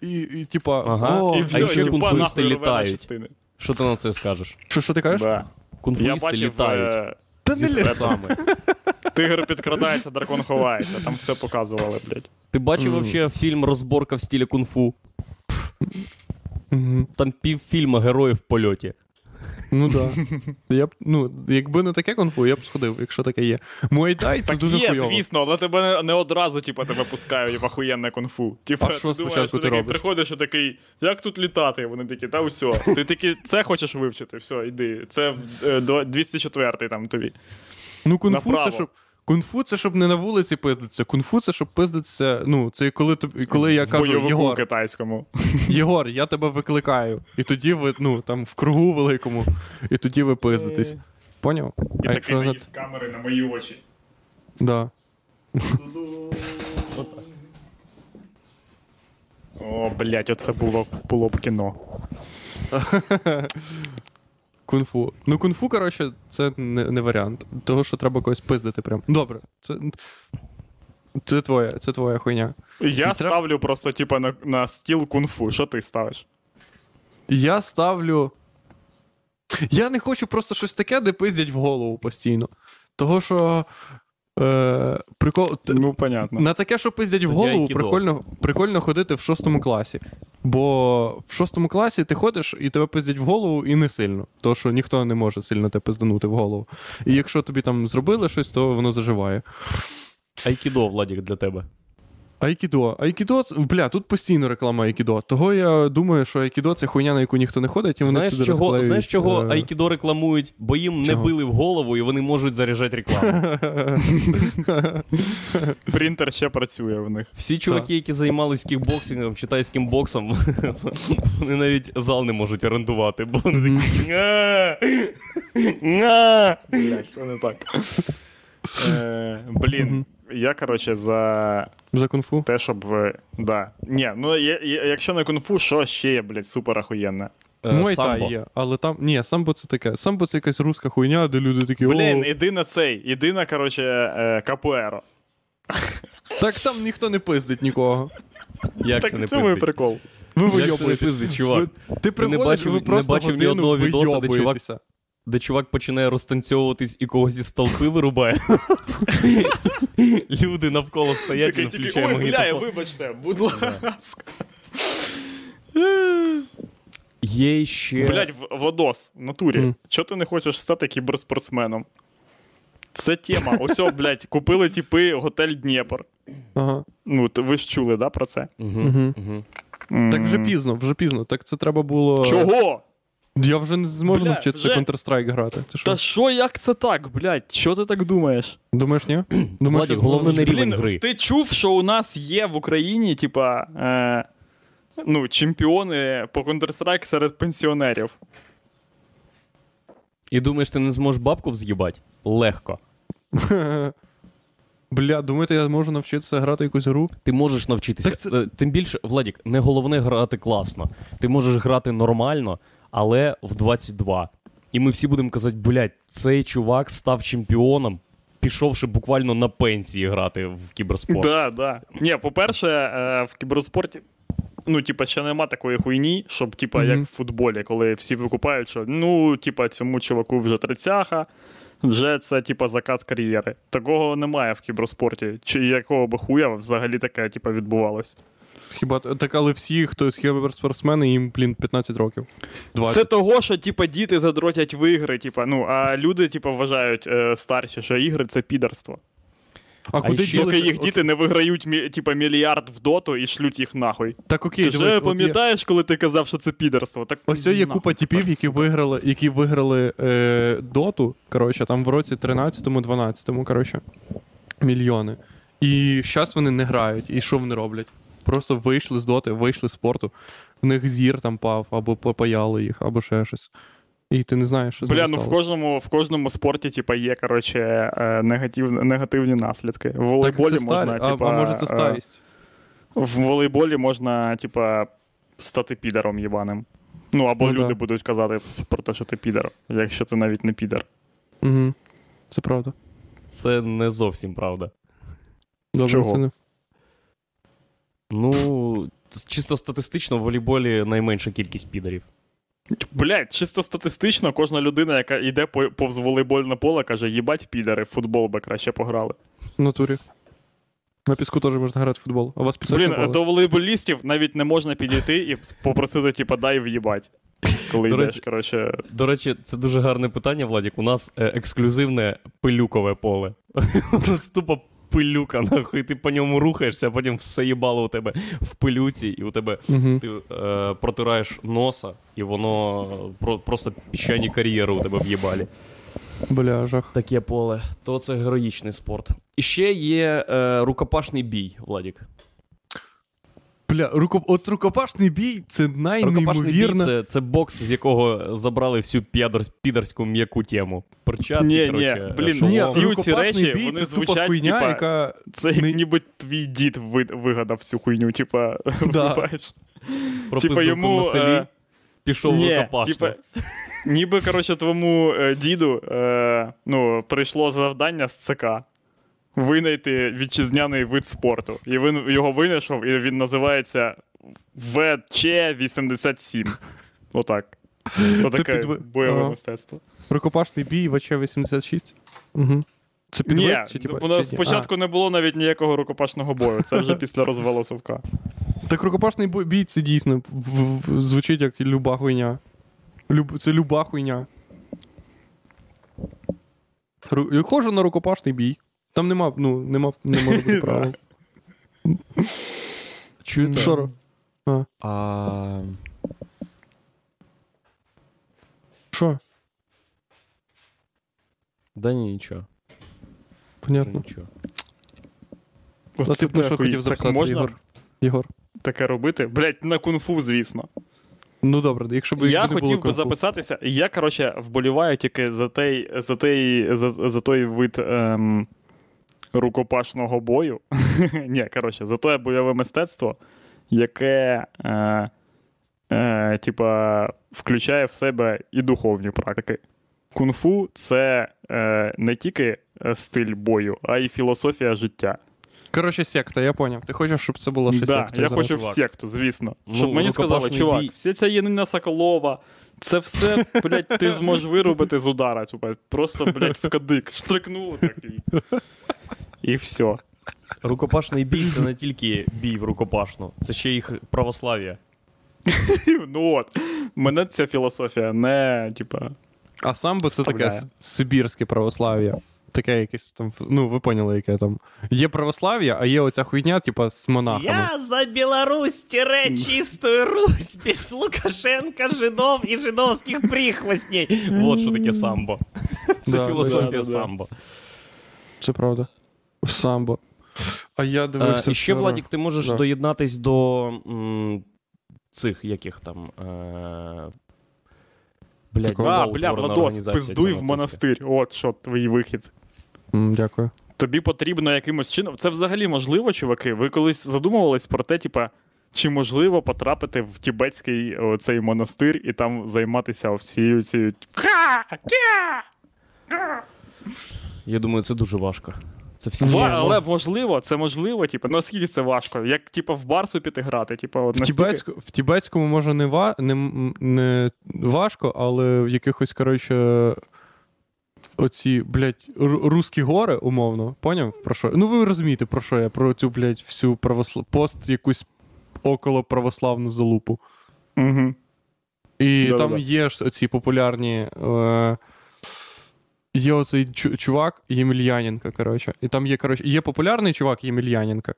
І типа, і все, а ще кунг-фуїсти літають. Що ти на це скажеш? Що ти кажеш? Да. Кунг-фуїсти літають. Та не лісами. Тигр підкрадається, дракон ховається. Там все показували, блядь. Ти бачив вообще фільм «Розборка в стилі кунг-фу»? Там півфільма герої в польоті. Ну так. Да. Ну, якби не таке кунг-фу, я б сходив, якщо таке є. Муай-тай це дуже хуйово. Так є, звісно, але тебе не одразу тебе пускають в охуєнне кунг-фу. А що спочатку ти робиш? Приходиш і такий, як тут літати? Вони такі, та все. Ти таки це хочеш вивчити, все, йди. Це 204-й там тобі. Ну кунг-фу це, щоб не на вулиці пиздиться. Кунг-фу це, щоб пиздиться, ну, це коли я кажу, Єгор, китайському. Єгор, я тебе викликаю. І тоді ви, ну, там, в кругу великому. І тоді ви пиздитесь. Поняв? І такий наїзд камери на мої очі. Да. О, блядь, оце було б кіно. Кунг-фу. Ну, кунг-фу, коротше, це не варіант. Того, що треба когось пиздити прям. Добре. Це твоя хуйня. Я ставлю просто, типа, на стіл кунг-фу. Що ти ставиш? Я ставлю... Я не хочу просто щось таке, де пиздять в голову постійно. Того, що... Ну, понятно. На таке, що пиздять в голову, прикольно ходити в 6 класі. Бо в 6 класі ти ходиш, і тебе пиздять в голову, і не сильно. Тому що ніхто не може сильно тебе пизданути в голову. І якщо тобі там зробили щось, то воно заживає. Айкідо, Владік, для тебе. Айкідо. Айкідо, бля, тут постійно реклама айкідо. Того я думаю, що айкідо – це хуйня, на яку ніхто не ходить, і вони знаєш, всюди чого, розклеюють. Знаєш, чого айкідо рекламують? Бо їм не били в голову, і вони можуть заряджати рекламу. Принтер ще працює в них. Всі чуваки, які займалися кікбоксингом чи тайським боксом, вони навіть зал не можуть орендувати, бо вони такі блядь, що не так. Блін. Я, короче, за кунг-фу? Те, щоб... Да. Ні, ну, якщо не кунг-фу, що ще є, блядь, супер охуєнне? Муай-тай є, але там... Ні, самбо це таке. Самбо це якась руська хуйня, де люди такі... Блін, іди на цей. Іди на, короче, капуеро. Так там ніхто не пиздить нікого. Як так це не пиздить? Так це мій прикол. Ви як це не пиздить, чувак? Ти не бачив ні одного відоса, де чувак... Де чувак починає розтанцьовуватись і когось із толпи вирубає. Люди навколо стоять, він включає магнітофон. Ой, бля, вибачте, будь ласка. Є ще... Блядь, Владос, в натурі. Чого ти не хочеш стати кіберспортсменом? Це тема. Ось, блядь, купили тіпи готель Дніпр. Ну, ви ж чули, да, про це? Так вже пізно. Так це треба було... Чого? Я вже не зможу навчитися Counter-Strike грати. Та що, як це так, блядь? Що ти так думаєш? Думаєш, ні? Владі, головне не рівень гри. Ти чув, що у нас є в Україні, типа, ну, чемпіони по Counter-Strike серед пенсіонерів. І думаєш, ти не зможеш бабку вз'їбати? Легко. Бля, думаєте, я можу навчитися грати якусь гру? Ти можеш навчитися. Це... Тим більше, Владік, не головне грати класно. Ти можеш грати нормально, але в 22. І ми всі будемо казати, блядь, цей чувак став чемпіоном, пішовши буквально на пенсії грати в кіберспорт. Так, так. Ні, по-перше, в кіберспорті, ну, типа, ще нема такої хуйні, щоб, типа, як в футболі, коли всі викупають, що, ну, типа, цьому чуваку вже 30-ха, вже це, типа, закат кар'єри. Такого немає в кіберспорті. Чи якого би хуя взагалі таке, типа, відбувалось. Хіба так, але всі, хто з кіберспортсмени, їм, блін, 15 років. 20. Це того, що, типа, діти задротять в ігри, типа, ну, а люди, типа, вважають старші, що ігри – це підерство. А куди доки їх діти не виграють, типа, мільярд в доту і шлють їх нахуй. Так, окей, ти дивись, ж пам'ятаєш, коли ти казав, що це підерство? Так, ось є купа типів, які виграли доту, коротше, там в році 13-му, 12-му, коротше, мільйони. І зараз вони не грають, і що вони роблять? Просто вийшли з доти, вийшли з спорту, в них зір там пав, або попаяли їх, або ще щось. І ти не знаєш, що зросталося. Бля, ну в кожному спорті, типа, є, короче, негативні наслідки. В волейболі можна, типа... А може це старість? В волейболі можна, типа, стати підером єбаним. Ну, або люди будуть казати про те, що ти підер, якщо ти навіть не підер. Угу. Це правда. Це не зовсім правда. Добре, чого? Це не... Ну, чисто статистично в волейболі найменша кількість підерів. Блядь, чисто статистично кожна людина, яка йде повз волейбольне поле, каже, їбать підери, в футбол би краще пограли. В натурі. На піску теж можна грати в футбол. А у вас пісочне поле? Блін, до волейболістів навіть не можна підійти і попросити, типа, дай в'їбать. Коли йдеш, коротше. До речі, це дуже гарне питання, Владік. У нас ексклюзивне пилюкове поле. Ступа пилюка, нахуй, ти по ньому рухаєшся, а потім все їбало у тебе в пилюці, і у тебе ти протираєш носа, і воно просто піщані кар'єри у тебе в'їбалі. Бля, жах. Таке поле. То це героїчний спорт. І ще є рукопашний бій, Владік. Бля, от рукопашний бій – це найнеймовірна... Рукопашний бій – це бокс, з якого забрали всю підерську м'яку тему. Перчатки, коротше. Блін, всі ці речі, вони звучать, хуйня, типа, яка... Це ніби твій дід вигадав цю хуйню, типа, вибаєш. Типа йому... на селі пішов рукопашний. Типа, ніби, коротше, твому діду, ну, прийшло завдання з ЦК. Винайти вітчизняний вид спорту. І він його винайшов, і він називається ВЧ-87. Отак. Отаке бойове мистецтво. Рукопашний бій ВЧ-86? Угу. Це підвид? Ні, спочатку не було навіть ніякого рукопашного бою. Це вже після розвалу Совка. Так рукопашний бій це дійсно звучить як люба хуйня. Це люба хуйня. Я ходжу на рукопашний бій. Там нема, ну, нема правил. Чуєте? Шо? Шо? Да ні, нічого. Понятно. От ти що хотів записати, Єгор? Таке робити? Блять, на кунг-фу, звісно. Ну добре, якщо б я хотів би записатися, я, коротше, вболіваю тільки за той вид рукопашного бою. Ні, коротше, за те бойове мистецтво, яке типа включає в себе і духовні практики. Кунг-фу – це не тільки стиль бою, а й філософія життя. Короче, секта, я понял. Ти хочеш, щоб це було ще секта? Да, я хочу в секту, звісно. Ну, щоб мені сказали, чувак, вся ця Яніна Соколова, це все, блядь, ти зможеш вирубити з удара. Типа, просто, блядь, в кадик. Штрикнуло такий. І все. Рукопашний бій – це не тільки бій в рукопашну, це ще їх православ'я. Ну от, мене ця філософія не, типа... А самбо – це таке сибірське православ'я. Таке якесь там, ну ви поняли, яке там. Є православ'я, а є оця хуйня, типа, з монахами. Я за Білорусь, тире, чистую Русь, без Лукашенка, жидов і жидовських прихвостней. Вот що таке самбо. Це да, філософія самбо. Це правда. Самбо. А я дивився... ще, Владік, ти можеш доєднатись до цих, яких там... Бля, Владос, пиздуй в монастир. От, що твій вихід. Дякую. Тобі потрібно якимось чином... Це взагалі можливо, чуваки? Ви колись задумувались про те, типа, чи можливо потрапити в тібетський оцей монастир і там займатися всією цією... Я думаю, це дуже важко. Це всі... Але можливо, це можливо, типу, наскільки це важко? Як, типу, в барсу піти грати? Типу, от в тібетському, може, не важко, але в якихось, коротше, оці, блядь, русські гори, умовно, поняв? Про що? Ну, ви розумієте, про що я, про цю, блядь, всю пост якусь около православну залупу. Угу. І там є ж оці популярні... Є оцей чувак Ємельяненко, коротше. І там є, коротше, є популярний чувак Ємельяненко.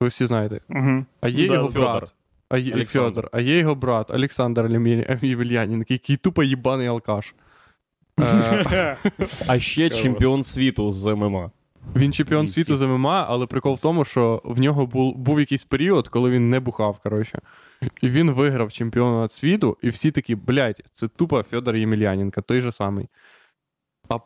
Ви всі знаєте. Угу. А є його брат. Фёдор. А є його брат Олександр Ємельяненко, який тупо їбаний алкаш. А ще чемпіон світу з ММА. Він чемпіон світу з ММА, але прикол в тому, що в нього був якийсь період, коли він не бухав, коротше. І він виграв чемпіонат світу, і всі такі, блядь, це тупо Фёдор Ємельяненко, той же самий. А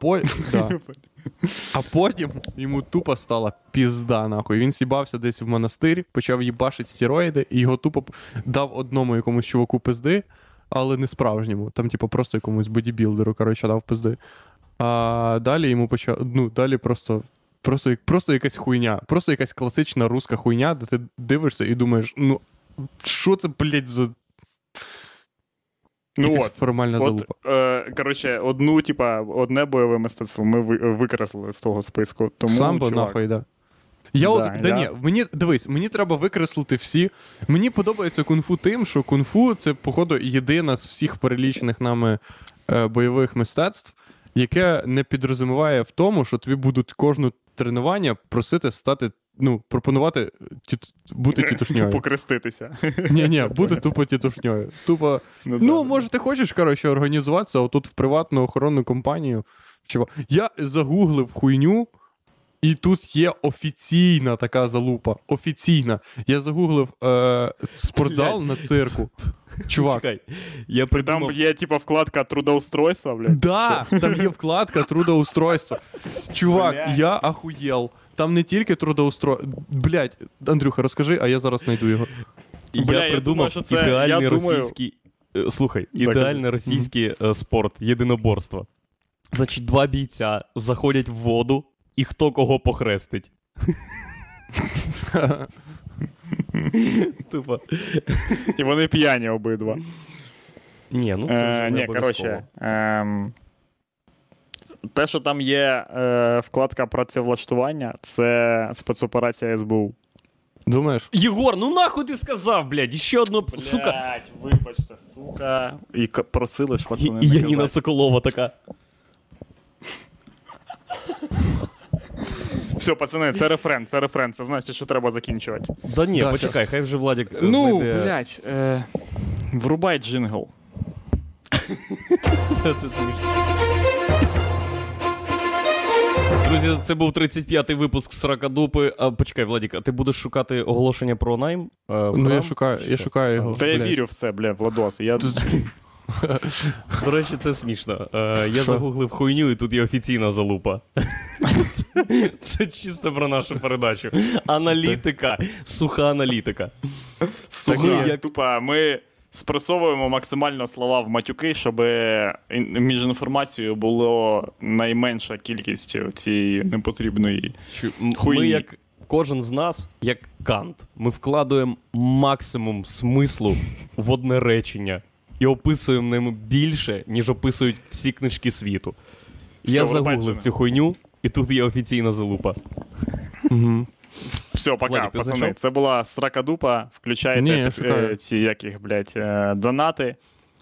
потім йому тупо стала пізда, нахуй. Він сібався десь в монастир, почав їбашити стероїди, і його тупо дав одному якомусь чуваку пизди, але не справжньому. Там, типу, просто якомусь бодібілдеру, коротше, дав пизди. А далі йому почав... Ну, далі просто якась хуйня. Просто якась класична руська хуйня, де ти дивишся і думаєш, ну, що це, блядь, за... Ну якась формальна залупа. Коротше, одне бойове мистецтво ми викреслили з того списку. Тому, самбо, нахуй, да. Мені треба викреслити всі. Мені подобається кунг-фу тим, що кунг-фу це, походу, єдина з всіх перелічених нами бойових мистецтв, яке не підрозуміває в тому, що тобі будуть кожне тренування просити стати, ну, пропонувати бути тітушньою. Покреститися. Ні, бути тупо тітушньою. Тупо, ну, може, ти хочеш, коротше, організуватися отут в приватну охоронну компанію. Я загуглив хуйню, і тут є офіційна така залупа. Офіційна. Я загуглив спортзал на цирку. Чувак. Чекай, я придумав... Там є, типа, вкладка трудоустройства, блядь? Да, там є вкладка трудоустройства. Чувак, я охуєл. Там не тільки трудоустройство... Блядь, Андрюха, розкажи, а я зараз знайду його. Я придумав ідеальний російський... Слухай, ідеальний російський спорт, єдиноборство. Значить, два бійця заходять в воду, і хто кого похрестить. Тупо. І вони п'яні обидва. Ні, ну це вже не обов'язково. Ні, коротше... Те, що там є вкладка працевлаштування, це спецоперація СБУ. Думаєш? Єгор, ну нахуй ти сказав, блядь, ще одно, сука. Блядь, вибачте, сука. І просили ж, пацани, наказати. І Яніна Соколова така. Все, пацани, це рефрен, це рефрен. Це значить, що треба закінчувати. Да ні, да, почекай, хай вже Владик знайде. Ну, блядь, врубай джингл. Це смішно. Друзі, це був 35-й випуск Сракадупи. А, почекай, Владік, а ти будеш шукати оголошення про найм? Ну, я шукаю його. Та я вірю в це, бля, Владос. Я... До речі, це смішно. Я загуглив хуйню, і тут є офіційна залупа. Це чисто про нашу передачу. Аналітика. Суха аналітика. Суха, як... тупа. Ми спресовуємо максимально слова в матюки, щоб між інформацією було найменша кількість цієї непотрібної хуйні. Ми, як кожен з нас, як Кант, ми вкладуємо максимум смислу в одне речення. І описуємо ним більше, ніж описують всі книжки світу. Все, я загуглив цю хуйню, і тут є офіційна залупа. Угу. Все, пока, Владик, пацани. Це була Сракадупа. Включайте ці яких, блядь, донати.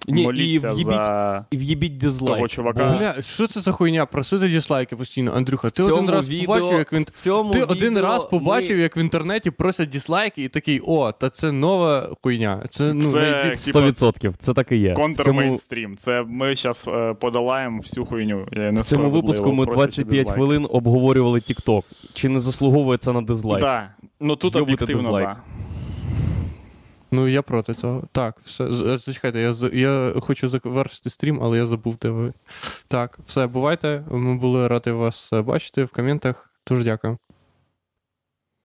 Ні, моліться і в'єбіть дизлайк. Того чувака. Бля, що це за хуйня? Просити дизлайки постійно. Андрюха, ти один раз побачив, як як в інтернеті просять дизлайки і такий, о, та це нова хуйня. Це, ну, це 100%. Це так і є. Контрмейнстрім. Це ми зараз подолаємо всю хуйню. В цьому випуску ми 25 хвилин обговорювали Тік-Ток. Чи не заслуговує це на дизлайк? Так. Ну тут об'єктивно, так. Ну, я проти цього. Так, все. Зачекайте, я хочу завершити стрім, але я забув, де ви. Так, все, бувайте. Ми були раді вас бачити в коментах. Дуже дякую.